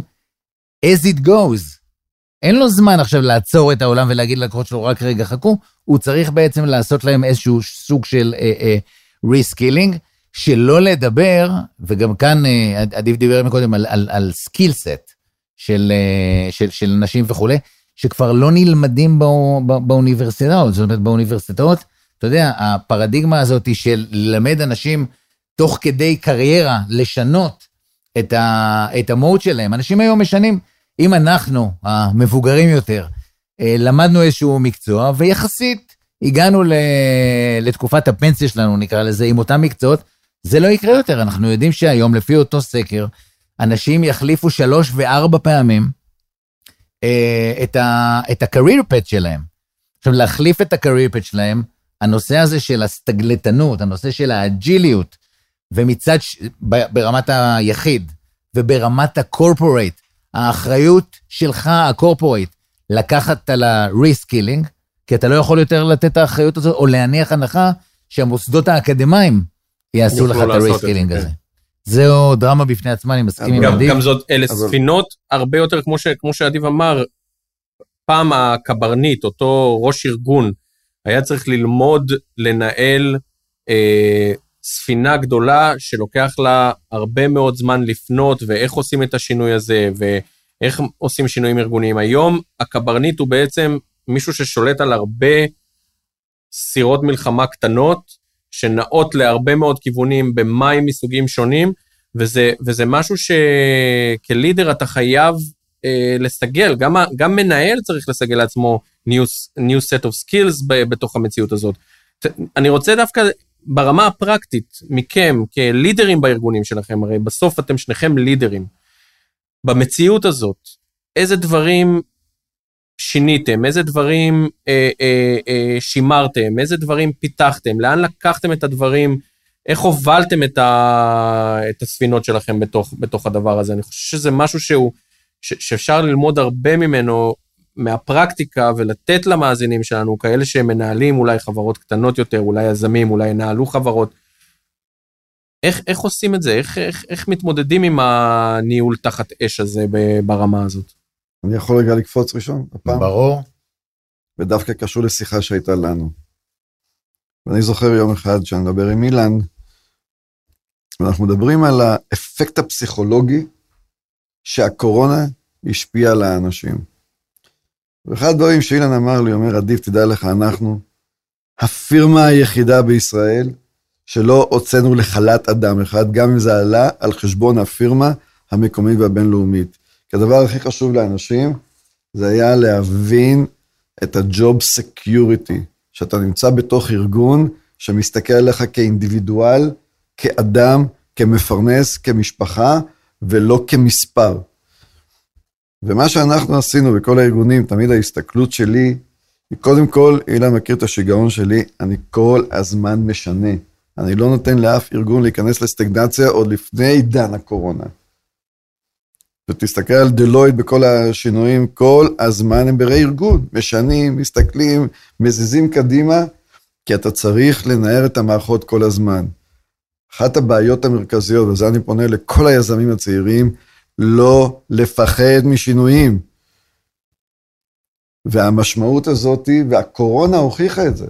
as it goes, אין לו זמן עכשיו לעצור את העולם ולהגיד ללקוחות שלו רק רגע חכו, הוא צריך בעצם לעשות להם איזשהו סוג של ריסקילינג, שלא לדבר, וגם כאן עדיף דיבר מקודם על סקילסט, של נשים וכו', שכבר לא נלמדים באוניברסיטאות, זאת אומרת באוניברסיטאות, אתה יודע, הפרדיגמה הזאת של ללמד אנשים תוך כדי קריירה, לשנות את המהות שלהם, אנשים היום משנים, אם אנחנו, המבוגרים יותר, למדנו איזשהו מקצוע, ויחסית הגענו לתקופת הפנסיה שלנו, נקרא לזה, עם אותם מקצועות, זה לא יקרה יותר, אנחנו יודעים שהיום, לפי אותו סקר, אנשים יחליפו 3 ו-4 פעמים את ה-career path שלהם. עכשיו, להחליף את ה-career path שלהם, הנושא הזה של הסתגלתנות, הנושא של האג'יליות, ומצד, ברמת היחיד, וברמת ה-corporate, האחריות שלך, ה-corporate, לקחת על ה-re-skilling, כי אתה לא יכול יותר לתת את האחריות הזאת, או להניח הנחה שהמוסדות האקדמיים יעשו לך את ה-re-skilling הזה. זהו דרמה בפני עצמה, אני מסכים עם אדיב. גם זאת, אלה ספינות הרבה יותר, כמו שאדיב אמר, פעם הקברנית, אותו ראש ארגון, היה צריך ללמוד לנהל ספינה גדולה, שלוקח לה הרבה מאוד זמן לפנות, ואיך עושים את השינוי הזה, ואיך עושים שינויים ארגוניים. היום הקברנית הוא בעצם מישהו ששולט על הרבה סירות מלחמה קטנות, שנעות להרבה מאוד כיוונים במים מסוגים שונים, וזה משהו שכלידר אתה חייב לסגל, גם מנהל צריך לסגל לעצמו new set of skills בתוך המציאות הזאת. אני רוצה דווקא ברמה הפרקטית מכם, כלידרים בארגונים שלכם, הרי בסוף אתם שניכם לידרים, במציאות הזאת, איזה דברים שיניתם, איזה דברים שימרתם, איזה דברים פיתחתם, לאן לקחתם את הדברים, איך הובלתם את הספינות שלכם בתוך הדבר הזה. אני חושב שזה משהו שאפשר ללמוד הרבה ממנו מהפרקטיקה, ולתת למאזינים שלנו, כאלה שהם מנהלים אולי חברות קטנות יותר, אולי יזמים, אולי נהלו חברות. איך עושים את זה? איך מתמודדים עם הניהול תחת אש הזה ברמה הזאת? אני יכול רגע לקפוץ ראשון, הפעם. ברור. ודווקא קשור לשיחה שהייתה לנו. ואני זוכר יום אחד שאני מדבר עם אילן, ואנחנו מדברים על האפקט הפסיכולוגי שהקורונה השפיעה על האנשים. ואחד הדברים שאילן אמר לי, אומר, אדיב, תדע לך, אנחנו הפירמה היחידה בישראל שלא הוצאנו לחל"ת אדם אחד, גם אם זה עלה על חשבון הפירמה המקומית והבינלאומית. כי הדבר הכי חשוב לאנשים, זה היה להבין את ה-job security, שאתה נמצא בתוך ארגון שמסתכל עליך כאינדיבידואל, כאדם, כמפרנס, כמשפחה, ולא כמספר. ומה שאנחנו עשינו בכל הארגונים, תמיד ההסתכלות שלי, קודם כל, אילן מכיר את השיגעון שלי, אני כל הזמן משנה. אני לא נותן לאף ארגון להיכנס לסטגנציה עוד לפני עידן הקורונה. ותסתכל על דלויט בכל השינויים, כל הזמן הם ברי ארגון, משנים, מסתכלים, מזיזים קדימה, כי אתה צריך לנער את המערכות כל הזמן. אחת הבעיות המרכזיות, וזה אני פונה לכל היזמים הצעירים, לא לפחד משינויים. והמשמעות הזאת, והקורונה הוכיחה את זה,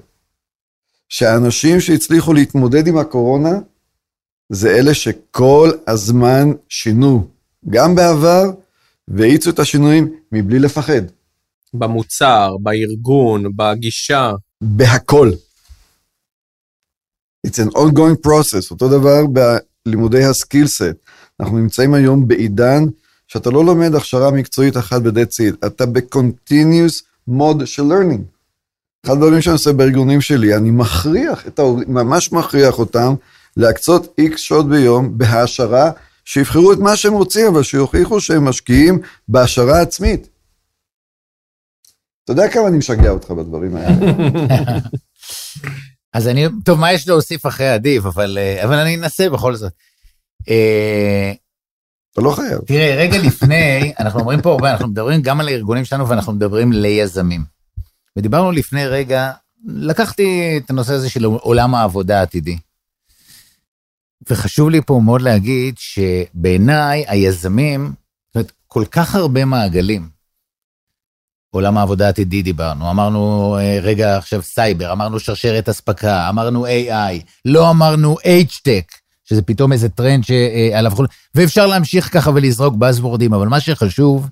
שהאנשים שהצליחו להתמודד עם הקורונה, זה אלה שכל הזמן שינו, גם בעבר, והאיצו את השינויים מבלי לפחד. במוצר, בארגון, בגישה. בהכל. It's an ongoing process, אותו דבר בלימודי הסקילסט. אנחנו נמצאים היום בעידן שאתה לא לומד הכשרה מקצועית אחת ב-that's it, אתה ב-continuous mode של learning. אחד הדברים שאני עושה בארגונים שלי, אני מכריח, ממש מכריח אותם, להקצות X שעות ביום בהעשרה, שיבחרו את מה שהם רוצים, אבל שיוכיחו שהם משקיעים בהעשרה עצמית. אתה יודע כמה אני משגע אותך בדברים האלה? אז אני, טוב, מה יש להוסיף אחרי עדיף, אבל אני אנסה בכל זאת. אתה לא חייב. תראה, רגע לפני, אנחנו אומרים פה הרבה, אנחנו מדברים גם על הארגונים שלנו, ואנחנו מדברים ליזמים. ודיברנו לפני רגע, לקחתי את הנושא הזה של עולם העבודה העתידי. וחשוב לי פה מאוד להגיד שבעיניי היזמים, זאת אומרת, כל כך הרבה מעגלים. עולם העבודה העתידי דיברנו, אמרנו רגע עכשיו סייבר, אמרנו שרשרת אספקה, אמרנו AI, לא אמרנו H-Tech, שזה פתאום איזה טרנד שעליו חול, ואפשר להמשיך ככה ולזרוק בזוורדים, אבל מה שחשוב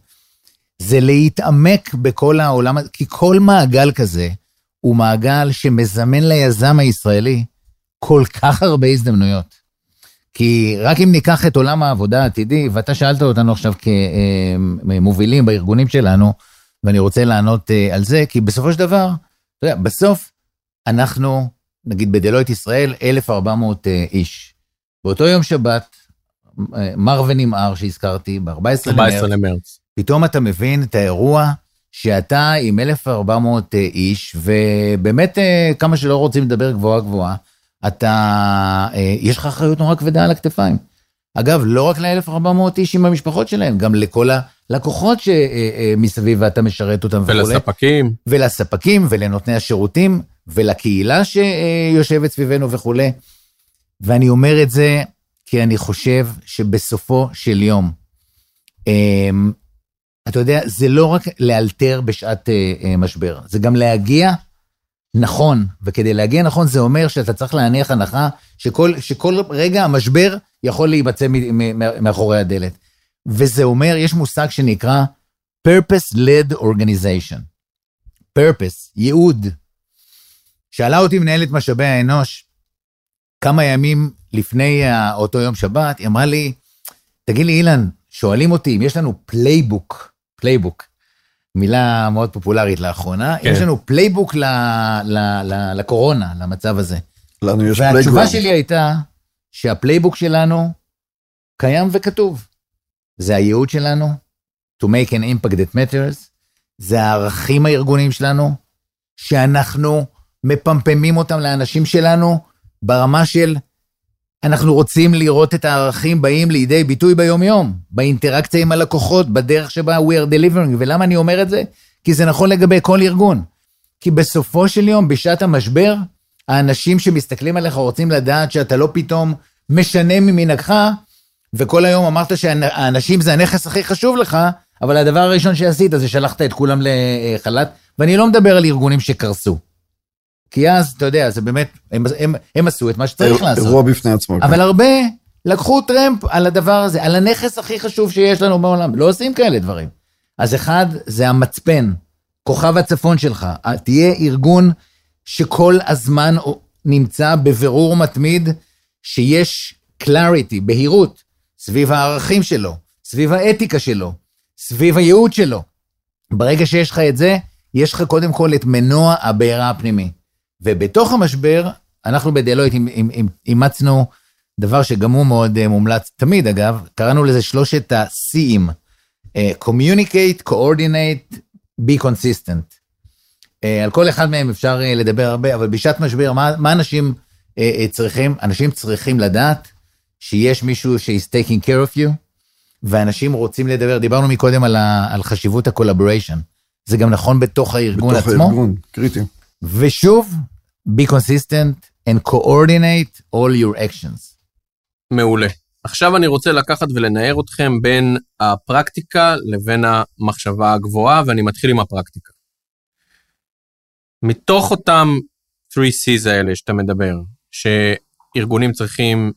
זה להתעמק בכל העולם, כי כל מעגל כזה הוא מעגל שמזמן ליזם הישראלי כל כך הרבה הזדמנויות. כי רק אם ניקח את עולם העבודה העתידי, ואתה שאלת אותנו עכשיו כמובילים בארגונים שלנו, ואני רוצה לענות על זה, כי בסופו של דבר, אתה יודע, בסוף אנחנו, נגיד בדלויט ישראל, 1400 איש. באותו יום שבת, מר ונמאר שהזכרתי, ב-14 למרץ, פתאום אתה מבין את האירוע שאתה עם 1400 איש, ובאמת כמה שלא רוצים לדבר גבוהה גבוהה, אתה, יש לך אחריות נורא כבדה על הכתפיים. אגב, לא רק ל-1400 איש עם המשפחות שלהם, גם לכל הלקוחות שמסביב ואתה משרת אותם. ולספקים. ולספקים ולנותני השירותים, ולקהילה שיושבת סביבנו וכו'. ואני אומר את זה כי אני חושב שבסופו של יום, אתה יודע, זה לא רק לאלתר בשעת משבר, זה גם להגיע נכון, וכדי להגיע נכון זה אומר שאתה צריך להניח הנחה שכל רגע המשבר יכול להיבצע מאחורי הדלת. וזה אומר, יש מושג שנקרא Purpose-Led Organization. Purpose, ייעוד. שאלה אותי מנהלת משאבי האנוש, כמה ימים לפני אותו יום שבת, היא אמרה לי, תגיד לי אילן, שואלים אותי אם יש לנו פלייבוק, מילה מאוד פופולרית לאחרונה, יש לנו פלייבוק לקורונה, למצב הזה. והתשובה שלי הייתה, שהפלייבוק שלנו קיים וכתוב. זה הייעוד שלנו, to make an impact that matters, זה הערכים הארגוניים שלנו, שאנחנו מפמפמים אותם לאנשים שלנו, ברמה של, אנחנו רוצים לראות את הערכים באים לידי ביטוי ביום יום, באינטראקציה עם הלקוחות, בדרך שבה we are delivering, ולמה אני אומר את זה? כי זה נכון לגבי כל ארגון, כי בסופו של יום, בשעת המשבר, האנשים שמסתכלים עליך רוצים לדעת שאתה לא פתאום משנה ממנהגך, וכל היום אמרת שהאנשים זה הנכס הכי חשוב לך, אבל הדבר הראשון שעשית זה שלחת את כולם לחל"ת, ואני לא מדבר על ארגונים שקרסו. כי אז, אתה יודע, זה באמת, הם עשו את מה שצריך לעשות. אירוע בפני עצמו. אבל הרבה לקחו טרמפ על הדבר הזה, על הנכס הכי חשוב שיש לנו בעולם. לא עושים כאלה דברים. אז אחד, זה המצפן, כוכב הצפון שלך. תהיה ארגון שכל הזמן נמצא בבירור מתמיד, שיש clarity, בהירות, סביב הערכים שלו, סביב האתיקה שלו, סביב הייעוד שלו. ברגע שיש לך את זה, יש לך קודם כל את מנוע הבעירה הפנימי. ובתוך המשבר, אנחנו בדלויט אימצנו דבר שגם הוא מאוד מומלץ תמיד אגב, קראנו לזה שלושת ה-C'ים, Communicate, Coordinate, Be Consistent. על כל אחד מהם אפשר לדבר הרבה, אבל בשעת משבר, מה אנשים צריכים? אנשים צריכים לדעת שיש מישהו ש-is taking care of you, ואנשים רוצים לדבר, דיברנו מקודם על חשיבות ה-collaboration, זה גם נכון בתוך הארגון עצמו. בתוך הארגון, קריטי. ושוב, be consistent and coordinate all your actions. מעולה. עכשיו אני רוצה לקחת ולנער אתכם בין הפרקטיקה לבין המחשבה הגבוהה, ואני מתחיל עם הפרקטיקה. מתוך אותם 3C's האלה שאתה מדבר, שארגונים צריכים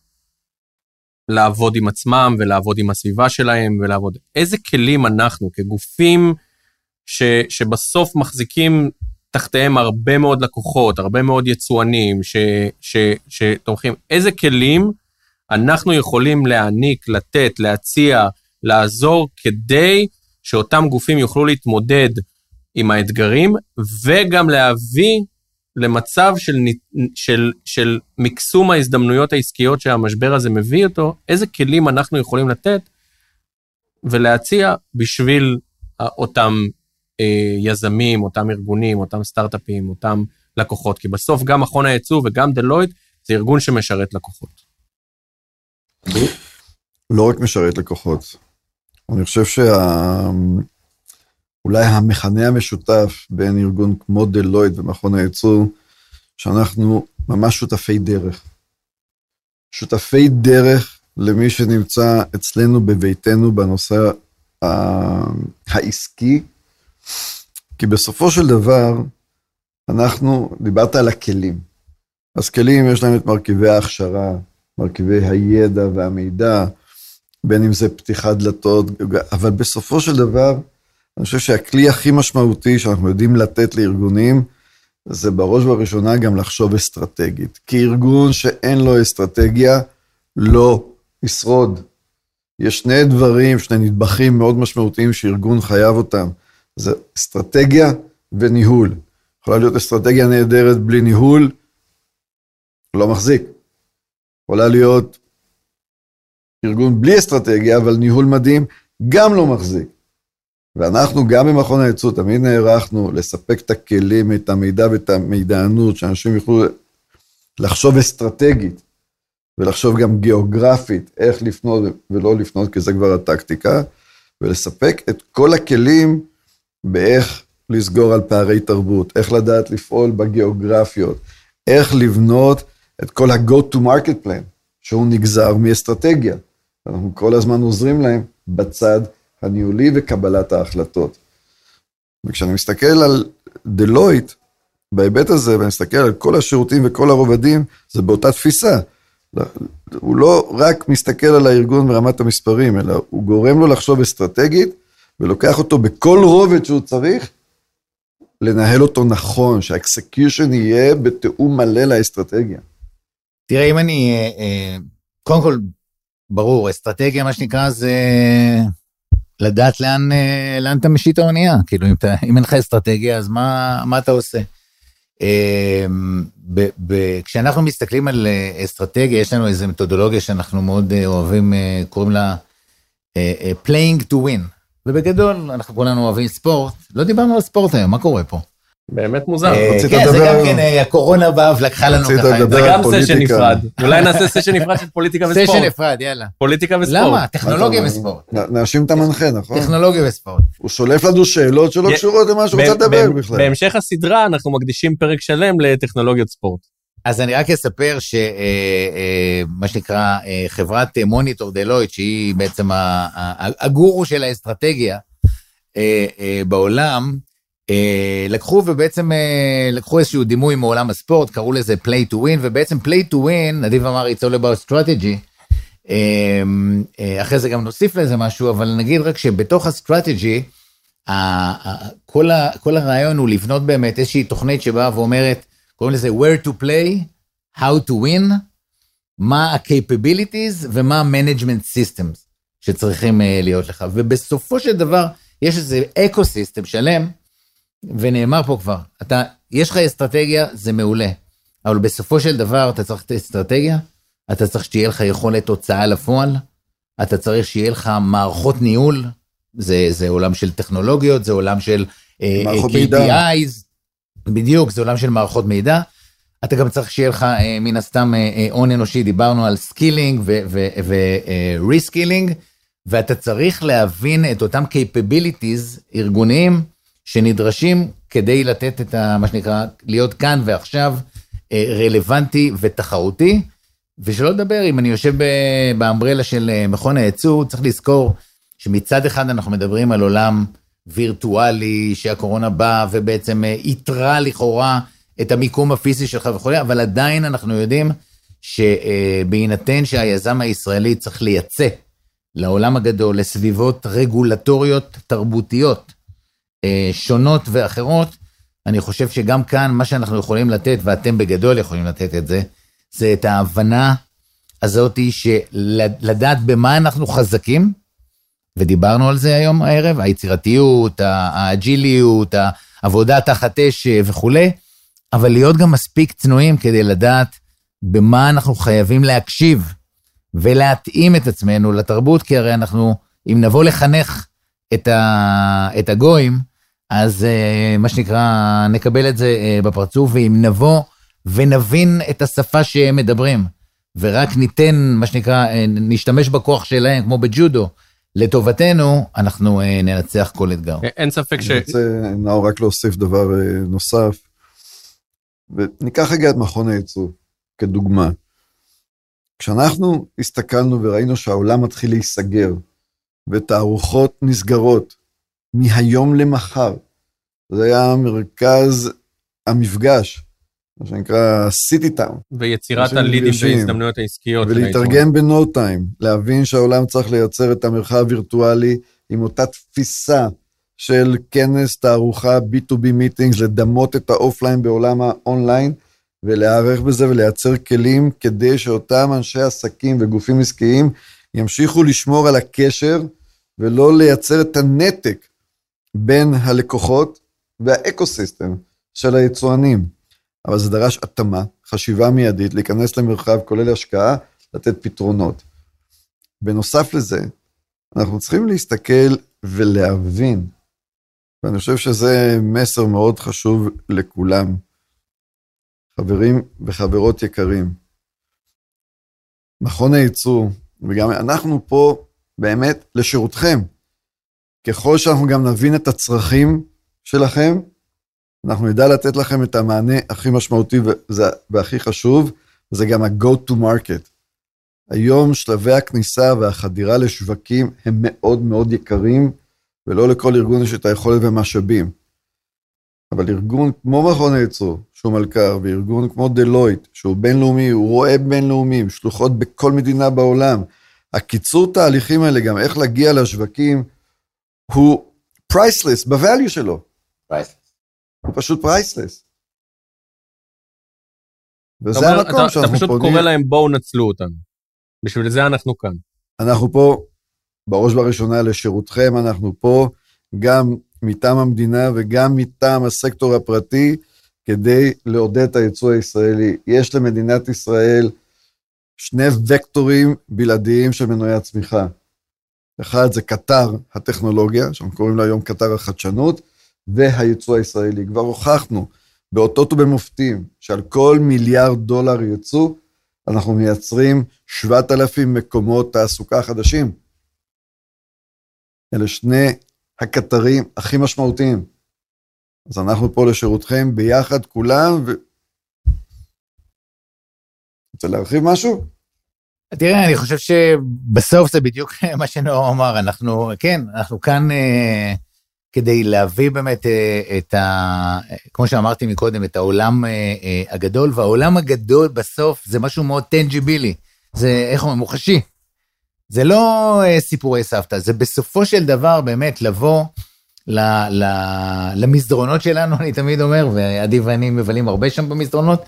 לעבוד עם עצמם ולעבוד עם הסביבה שלהם ולעבוד, איזה כלים אנחנו כגופים שבסוף מחזיקים תחתיהם הרבה מאוד לקוחות, הרבה מאוד יצואנים שתומכים, איזה כלים אנחנו יכולים להעניק, לתת, להציע, לעזור, כדי שאותם גופים יוכלו להתמודד עם האתגרים, וגם להביא למצב של מקסום ההזדמנויות העסקיות שהמשבר הזה מביא אותו, איזה כלים אנחנו יכולים לתת ולהציע בשביל אותם יזמים, אותם ארגונים, אותם סטארט-אפים, אותם לקוחות, כי בסוף גם מכון היצוא וגם דלויט זה ארגון שמשרת לקוחות. לא רק משרת לקוחות. אני חושב אולי המכנה המשותף בין ארגון כמו דלויט ומכון היצוא, שאנחנו ממש שותפי דרך. שותפי דרך למי שנמצא אצלנו בביתנו בנושא העסקי, כי בסופו של דבר, אנחנו דיברת על הכלים. אז כלים יש להם את מרכיבי ההכשרה, מרכיבי הידע והמידע, בין אם זה פתיחת דלתות, אבל בסופו של דבר, אני חושב שהכלי הכי משמעותי שאנחנו יודעים לתת לארגונים, זה בראש ובראשונה גם לחשוב אסטרטגית. כי ארגון שאין לו אסטרטגיה, לא ישרוד. יש שני דברים, שני נדבכים מאוד משמעותיים שארגון חייב אותם. זה אסטרטגיה וניהול. יכולה להיות אסטרטגיה נהדרת בלי ניהול, לא מחזיק. יכולה להיות ארגון בלי אסטרטגיה, אבל ניהול מדהים, גם לא מחזיק. ואנחנו גם במכון היצוא תמיד נערכנו לספק את הכלים, את המידע ואת המידענות, שאנשים יוכלו לחשוב אסטרטגית, ולחשוב גם גיאוגרפית, איך לפנות ולא לפנות, כי זה כבר הטקטיקה, ולספק את כל הכלים באיך לסגור על פערי תרבות, איך לדעת לפעול בגיאוגרפיות, איך לבנות את כל ה-go-to-market plan, שהוא נגזר מאסטרטגיה. אנחנו כל הזמן עוזרים להם בצד הניהולי וקבלת ההחלטות. וכשאני מסתכל על דלויט, בהיבט הזה, ואני מסתכל על כל השירותים וכל הרובדים, זה באותה תפיסה. הוא לא רק מסתכל על הארגון ברמת המספרים, אלא הוא גורם לו לחשוב אסטרטגית, ולוקח אותו בכל רובד שהוא צריך, לנהל אותו נכון, שהאקסקיושן יהיה בתאום מלא לאסטרטגיה. תראה, אם אני, קודם כל, ברור, אסטרטגיה, מה שנקרא, זה לדעת לאן אתה משית האונייה, כאילו אם אין לך אסטרטגיה, אז מה אתה עושה? כשאנחנו מסתכלים על אסטרטגיה, יש לנו איזו מתודולוגיה שאנחנו מאוד אוהבים, קוראים לה playing to win, ובגדול אנחנו כולנו אוהבים ספורט, לא דיברנו על ספורט היום, מה קורה פה? באמת מוזר. כן, זה גם כן, הקורונה באה ולקחה לנו ככה. זה גם סשן נפרד. אולי נעשה סשן נפרד של פוליטיקה וספורט. סשן נפרד, יאללה. פוליטיקה וספורט. למה? טכנולוגיה וספורט. נאשים את המנחה, נכון? טכנולוגיה וספורט. הוא שולף לנו שאלות שלא קשורות למה שהוא רוצה לדבר בכלל. בהמשך הסדרה אנחנו מקדישים פרק שלם לטכנולוגיות ספורט. אז אני רק אספר שמה שנקרא חברת מוניטור דלויט, שהיא בעצם הגורו של האסטרטגיה בעולם, לקחו ובעצם לקחו איזשהו דימוי מעולם הספורט, קראו לזה play to win, ובעצם play to win, אדיב אמר it's all about strategy, אחרי זה גם נוסיף לזה משהו, אבל נגיד רק שבתוך הסטרטג'י, כל הרעיון הוא לבנות באמת איזושהי תוכנית שבאה ואומרת, קוראים לזה where to play, how to win, מה ה-capabilities ומה ה-management systems שצריכים להיות לך, ובסופו של דבר יש איזה אקוסיסטם שלם, ונאמר פה כבר, יש לך אסטרטגיה, זה מעולה. אבל בסופו של דבר אתה צריך אסטרטגיה, אתה צריך שיהיה לך יכולת הוצאה לפועל, אתה צריך שיהיה לך מערכות ניהול, זה עולם של טכנולוגיות, זה עולם של KPIs, בדיוק, זה עולם של מערכות מידע, אתה גם צריך שיהיה לך מן הסתם הון אנושי, דיברנו על סקילינג וריסקילינג, ואתה צריך להבין את אותם capabilities ארגוניים שנדרשים כדי לתת את מה שנקרא, להיות כאן ועכשיו רלוונטי ותחרותי, ושלא לדבר, אם אני יושב באמברלה של מכון היצוא, צריך לזכור שמצד אחד אנחנו מדברים על עולם וירטואלי, שהקורונה באה ובעצם יתרה לכאורה את המיקום הפיזי שלך וכולי, אבל עדיין אנחנו יודעים שבהינתן שהיזם הישראלי צריך לייצא לעולם הגדול, לסביבות רגולטוריות תרבותיות שונות ואחרות, אני חושב שגם כאן מה שאנחנו יכולים לתת, ואתם בגדול יכולים לתת את זה, זה את ההבנה הזאת שלדעת במה אנחנו חזקים, ודיברנו על זה היום הערב, היצירתיות, האג'יליות, העבודה תחת אש וכו', אבל להיות גם מספיק צנועים כדי לדעת במה אנחנו חייבים להקשיב, ולהתאים את עצמנו לתרבות, כי הרי אנחנו, אם נבוא לחנך את הגויים, אז מה שנקרא, נקבל את זה בפרצוף, ואם נבוא ונבין את השפה שהם מדברים, ורק ניתן, מה שנקרא, נשתמש בכוח שלהם, כמו בג'ודו, לטובתנו, אנחנו ננצח כל אתגר. אין ספק אני רוצה, נאור, רק להוסיף דבר נוסף, וניקח רגע את מכון היצוא, כדוגמה. כשאנחנו הסתכלנו וראינו שהעולם מתחיל להיסגר, ותערוכות נסגרות, מהיום למחר, זה היה מרכז המפגש, מה שנקרא City Town. ויצירת הלידים והזדמנויות העסקיות. ולהתארגן בנו-טיים, להבין שהעולם צריך לייצר את המרחב הווירטואלי, עם אותה תפיסה של כנס, תערוכה, B2B meetings, לדמות את האופליין בעולם האונליין, ולהערך בזה ולייצר כלים כדי שאותם אנשי עסקים וגופים עסקיים ימשיכו לשמור על הקשר ולא לייצר את הנתק בין הלקוחות והאקוסיסטם של היצואנים. אבל זה דרש התאמה, חשיבה מיידית, להיכנס למרחב כולל השקעה, לתת פתרונות. בנוסף לזה, אנחנו צריכים להסתכל ולהבין, ואני חושב שזה מסר מאוד חשוב לכולם, חברים וחברות יקרים, מכון הייצוא, וגם אנחנו פה באמת לשירותכם, ככל שאנחנו גם נבין את הצרכים שלכם, אנחנו נדע לתת לכם את המענה הכי משמעותי והכי חשוב, זה גם ה-go to market. היום שלבי הכניסה והחדירה לשווקים הם מאוד מאוד יקרים, ולא לכל ארגון יש את היכולת ומשאבים. אבל ארגון כמו מכון היצוא, שהוא מלכר, וארגון כמו דלויט, שהוא בינלאומי, הוא רואה בינלאומיים, שלוחות בכל מדינה בעולם. הקיצור תהליכים האלה, גם איך להגיע לשווקים, הוא priceless, בוואליו שלו. priceless. הוא פשוט priceless. וזה המקום שאנחנו פוגעים. אתה פשוט קורא להם, בואו נצלו אותנו. בשביל זה אנחנו כאן. אנחנו פה, בראש ובראשונה לשירותכם, אנחנו פה גם מטעם המדינה וגם מטעם הסקטור הפרטי, כדי לעודד את הייצוא הישראלי. יש למדינת ישראל שני וקטורים בלעדיים של מנועי הצמיחה. אחד זה קטר הטכנולוגיה, שאנחנו קוראים לה היום קטר החדשנות, והייצוא הישראלי. כבר הוכחנו באותות ובמופתים, שעל כל $1 מיליארד ייצוא, אנחנו מייצרים 7,000 מקומות תעסוקה חדשים. אלה שני הקטרים הכי משמעותיים. אז אנחנו פה לשירותכם ביחד כולם, רוצה להרחיב משהו? תראה, אני חושב שבסוף זה בדיוק מה שנאור אמר, אנחנו כאן כדי להביא באמת את כמו שאמרתי מקודם, את העולם הגדול, והעולם הגדול בסוף זה משהו מאוד טנג'יבילי, זה איך אומרים, מוחשי, זה לא סיפורי סבתא, זה בסופו של דבר באמת לבוא למסדרונות שלנו, אני תמיד אומר, ועדי ואני מבלים הרבה שם במסדרונות,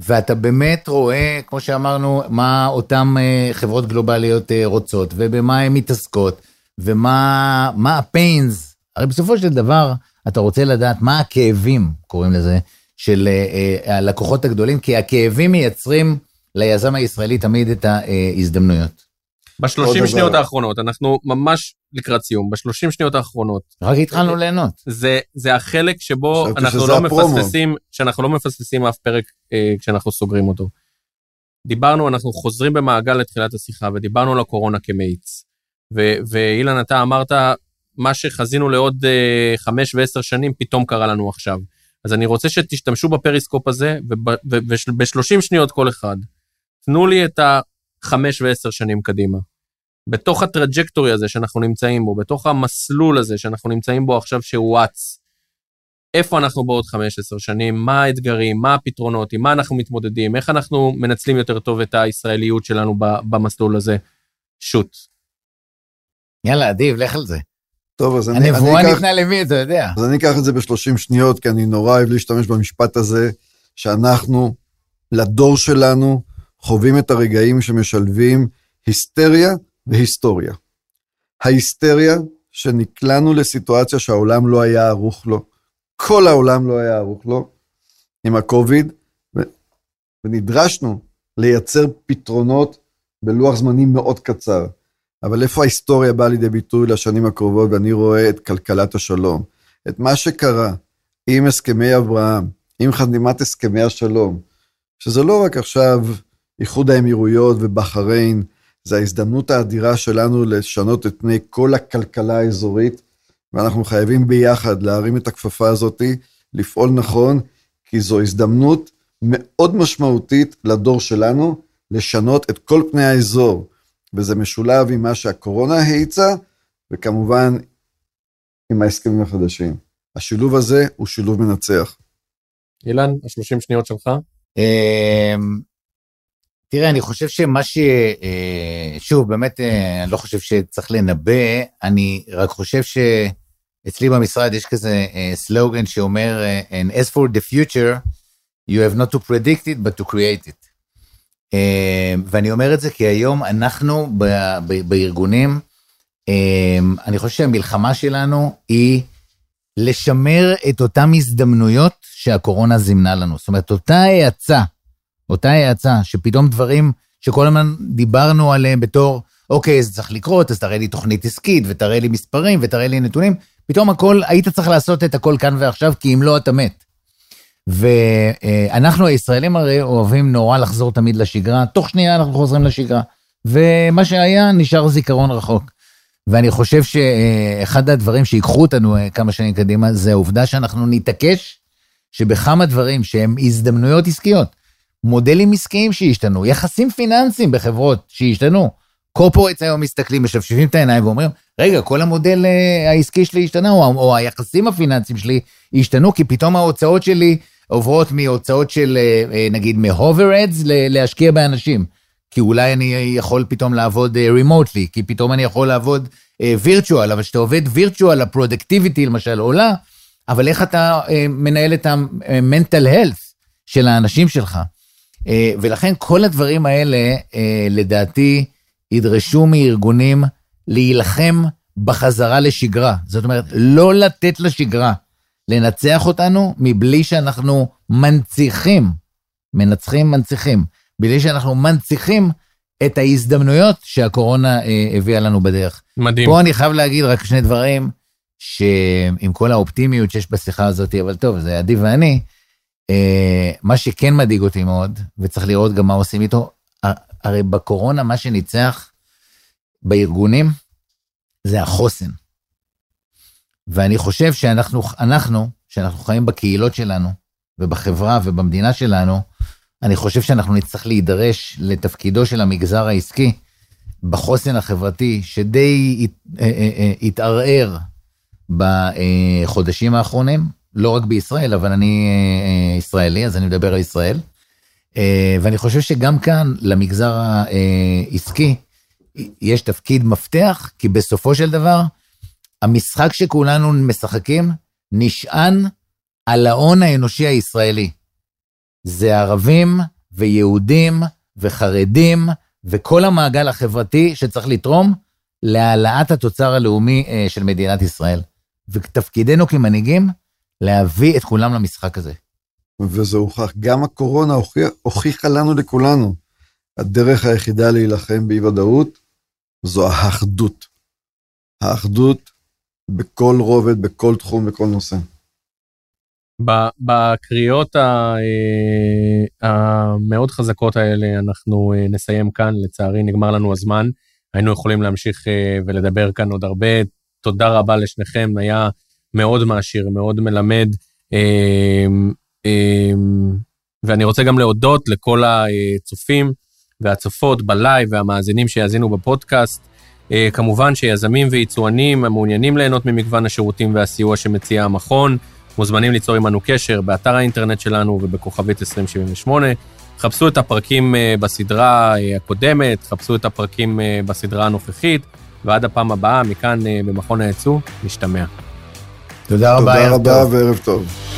ואתה באמת רואה, כמו שאמרנו, מה אותן חברות גלובליות רוצות, ובמה הן מתעסקות, ומה הפיינס, הרי בסופו של דבר, אתה רוצה לדעת מה הכאבים, קוראים לזה, של הלקוחות הגדולים, כי הכאבים מייצרים ליזם הישראלי תמיד את ההזדמנויות. ב-30 שניות האחרונות, אנחנו ממש לקראת סיום, ב-30 שניות האחרונות. רק התחלנו ליהנות. זה החלק שבו אנחנו לא מפספסים אף פרק כשאנחנו סוגרים אותו. דיברנו, אנחנו חוזרים במעגל לתחילת השיחה, ודיברנו על הקורונה כמאיץ. ואילן, אתה אמרת, מה שחזינו לעוד 5 ו-10 שנים, פתאום קרה לנו עכשיו. אז אני רוצה שתשתמשו בפריסקופ הזה, וב-30 שניות כל אחד, תנו לי את ה... 5 ו-10 שנים קדימה. בתוך הטראג'קטורי הזה שאנחנו נמצאים בו, בתוך המסלול הזה שאנחנו נמצאים בו עכשיו שהוא וואץ, איפה אנחנו בעוד 15 שנים, מה האתגרים, מה הפתרונות, עם מה אנחנו מתמודדים, איך אנחנו מנצלים יותר טוב את הישראליות שלנו במסלול הזה. שוט. יאללה, אדיב, לך על זה. טוב, אז הנבואה ניתנה למי, אתה יודע. אז אני אקח את זה ב-30 שניות, כי אני נורא אוהב להשתמש במשפט הזה, שאנחנו, לדור שלנו, חווים את הרגעים שמשלבים היסטריה והיסטוריה. ההיסטריה שנקלענו לסיטואציה שהעולם לא היה ערוך לו, כל העולם לא היה ערוך לו, עם הקוביד, ונדרשנו לייצר פתרונות בלוח זמנים מאוד קצר. אבל איפה ההיסטוריה באה לידי ביטוי לשנים הקרובות? ואני רואה את כלכלת השלום, את מה שקרה עם הסכמי אברהם, עם חתימת הסכמי השלום, שזה לא רק עכשיו איחוד האמירויות ובחריין, זה ההזדמנות האדירה שלנו לשנות את פני כל הכלכלה האזורית, ואנחנו חייבים ביחד להרים את הכפפה הזאת, לפעול נכון, כי זו הזדמנות מאוד משמעותית לדור שלנו, לשנות את כל פני האזור, וזה משולב עם מה שהקורונה העיצה, וכמובן עם ההסכמים החדשים. השילוב הזה הוא שילוב מנצח. אילן, 30 שניות שלך? תראה, אני חושב שמה שוב, באמת, אני לא חושב שצריך לנבא, אני רק חושב שאצלי במשרד יש כזה סלוגן שאומר, and as for the future, you have not to predict it, but to create it. ואני אומר את זה כי היום אנחנו בארגונים, אני חושב שהמלחמה שלנו היא לשמר את אותם הזדמנויות שהקורונה זימנה לנו. זאת אומרת, אותה היעצה, שפתאום דברים שכל הזמן דיברנו עליהם בתור, אוקיי, זה צריך לקרות, אז תראה לי תוכנית עסקית, ותראה לי מספרים, ותראה לי נתונים, פתאום הכל, היית צריך לעשות את הכל כאן ועכשיו, כי אם לא, אתה מת. ואנחנו הישראלים הרי אוהבים נורא לחזור תמיד לשגרה, תוך שנייה אנחנו חוזרים לשגרה, ומה שהיה נשאר זיכרון רחוק. ואני חושב שאחד הדברים שיקחו אותנו כמה שנים קדימה, זה העובדה שאנחנו נתעקש, שבכמה דברים שהם הזדמנויות עסקיות, מודלים עסקיים שהשתנו, יחסים פיננסיים בחברות שהשתנו, קורפורטס היום מסתכלים, משפשפים את העיניים ואומרים, רגע, כל המודל העסקי שלי השתנה, או היחסים הפיננסיים שלי השתנו, כי פתאום ההוצאות שלי עוברות מהוצאות של, נגיד, מהוברדס, להשקיע באנשים, כי אולי אני יכול פתאום לעבוד רימוטלי, כי פתאום אני יכול לעבוד וירצ'ואל, אבל שאתה עובד וירצ'ואל, הפרודקטיביטי למשל עולה, אבל איך אתה מנהל את המנטל הלס של האנשים שלך? ולכן כל הדברים האלה, לדעתי, ידרשו מארגונים להילחם בחזרה לשגרה. זאת אומרת, לא לתת לשגרה, לנצח אותנו מבלי שאנחנו מנציחים את ההזדמנויות שהקורונה הביאה לנו בדרך. מדהים. פה אני חייב להגיד רק שני דברים, שעם כל האופטימיות שיש בשיחה הזאת, אבל טוב, זה אדיב ואני, מה שכן מדאיג אותי מאוד, וצריך לראות גם מה עושים איתו, הרי בקורונה מה שניצח בארגונים, זה החוסן. ואני חושב שאנחנו חיים בקהילות שלנו, ובחברה ובמדינה שלנו, אני חושב שאנחנו נצטרך להידרש לתפקידו של המגזר העסקי, בחוסן החברתי, שדי התערער בחודשים האחרונים, לא רק בישראל, אבל אני ישראלי, אז אני מדבר על ישראל, ואני חושב שגם כאן, למגזר העסקי, יש תפקיד מפתח, כי בסופו של דבר, המשחק שכולנו משחקים, נשען על ההון האנושי הישראלי. זה ערבים ויהודים וחרדים, וכל המעגל החברתי שצריך לתרום, להעלאת התוצר הלאומי של מדינת ישראל. ותפקידנו כמנהיגים, להביא את כולם למשחק הזה. וזה הוכח, גם הקורונה הוכיחה לנו לכולנו, הדרך היחידה להילחם באי ודאות, זו האחדות. האחדות בכל רובד, בכל תחום, בכל נושא. בקריאות המאוד חזקות האלה, אנחנו נסיים כאן, לצערי נגמר לנו הזמן, היינו יכולים להמשיך ולדבר כאן עוד הרבה, תודה רבה לשניכם, היה מאוד מעשיר, מאוד מלמד, ואני רוצה גם להודות לכל הצופים והצופות בלייב והמאזינים שיאזינו בפודקאסט, כמובן שיזמים ויצואנים המעוניינים ליהנות ממגוון השירותים והסיוע שמציע המכון, מוזמנים ליצור עמנו קשר באתר האינטרנט שלנו ובכוכבית 2078, חפשו את הפרקים בסדרה הקודמת, חפשו את הפרקים בסדרה הנוכחית, ועד הפעם הבאה מכאן במכון היצוא, נשתמע. תודה רבה וערב טוב.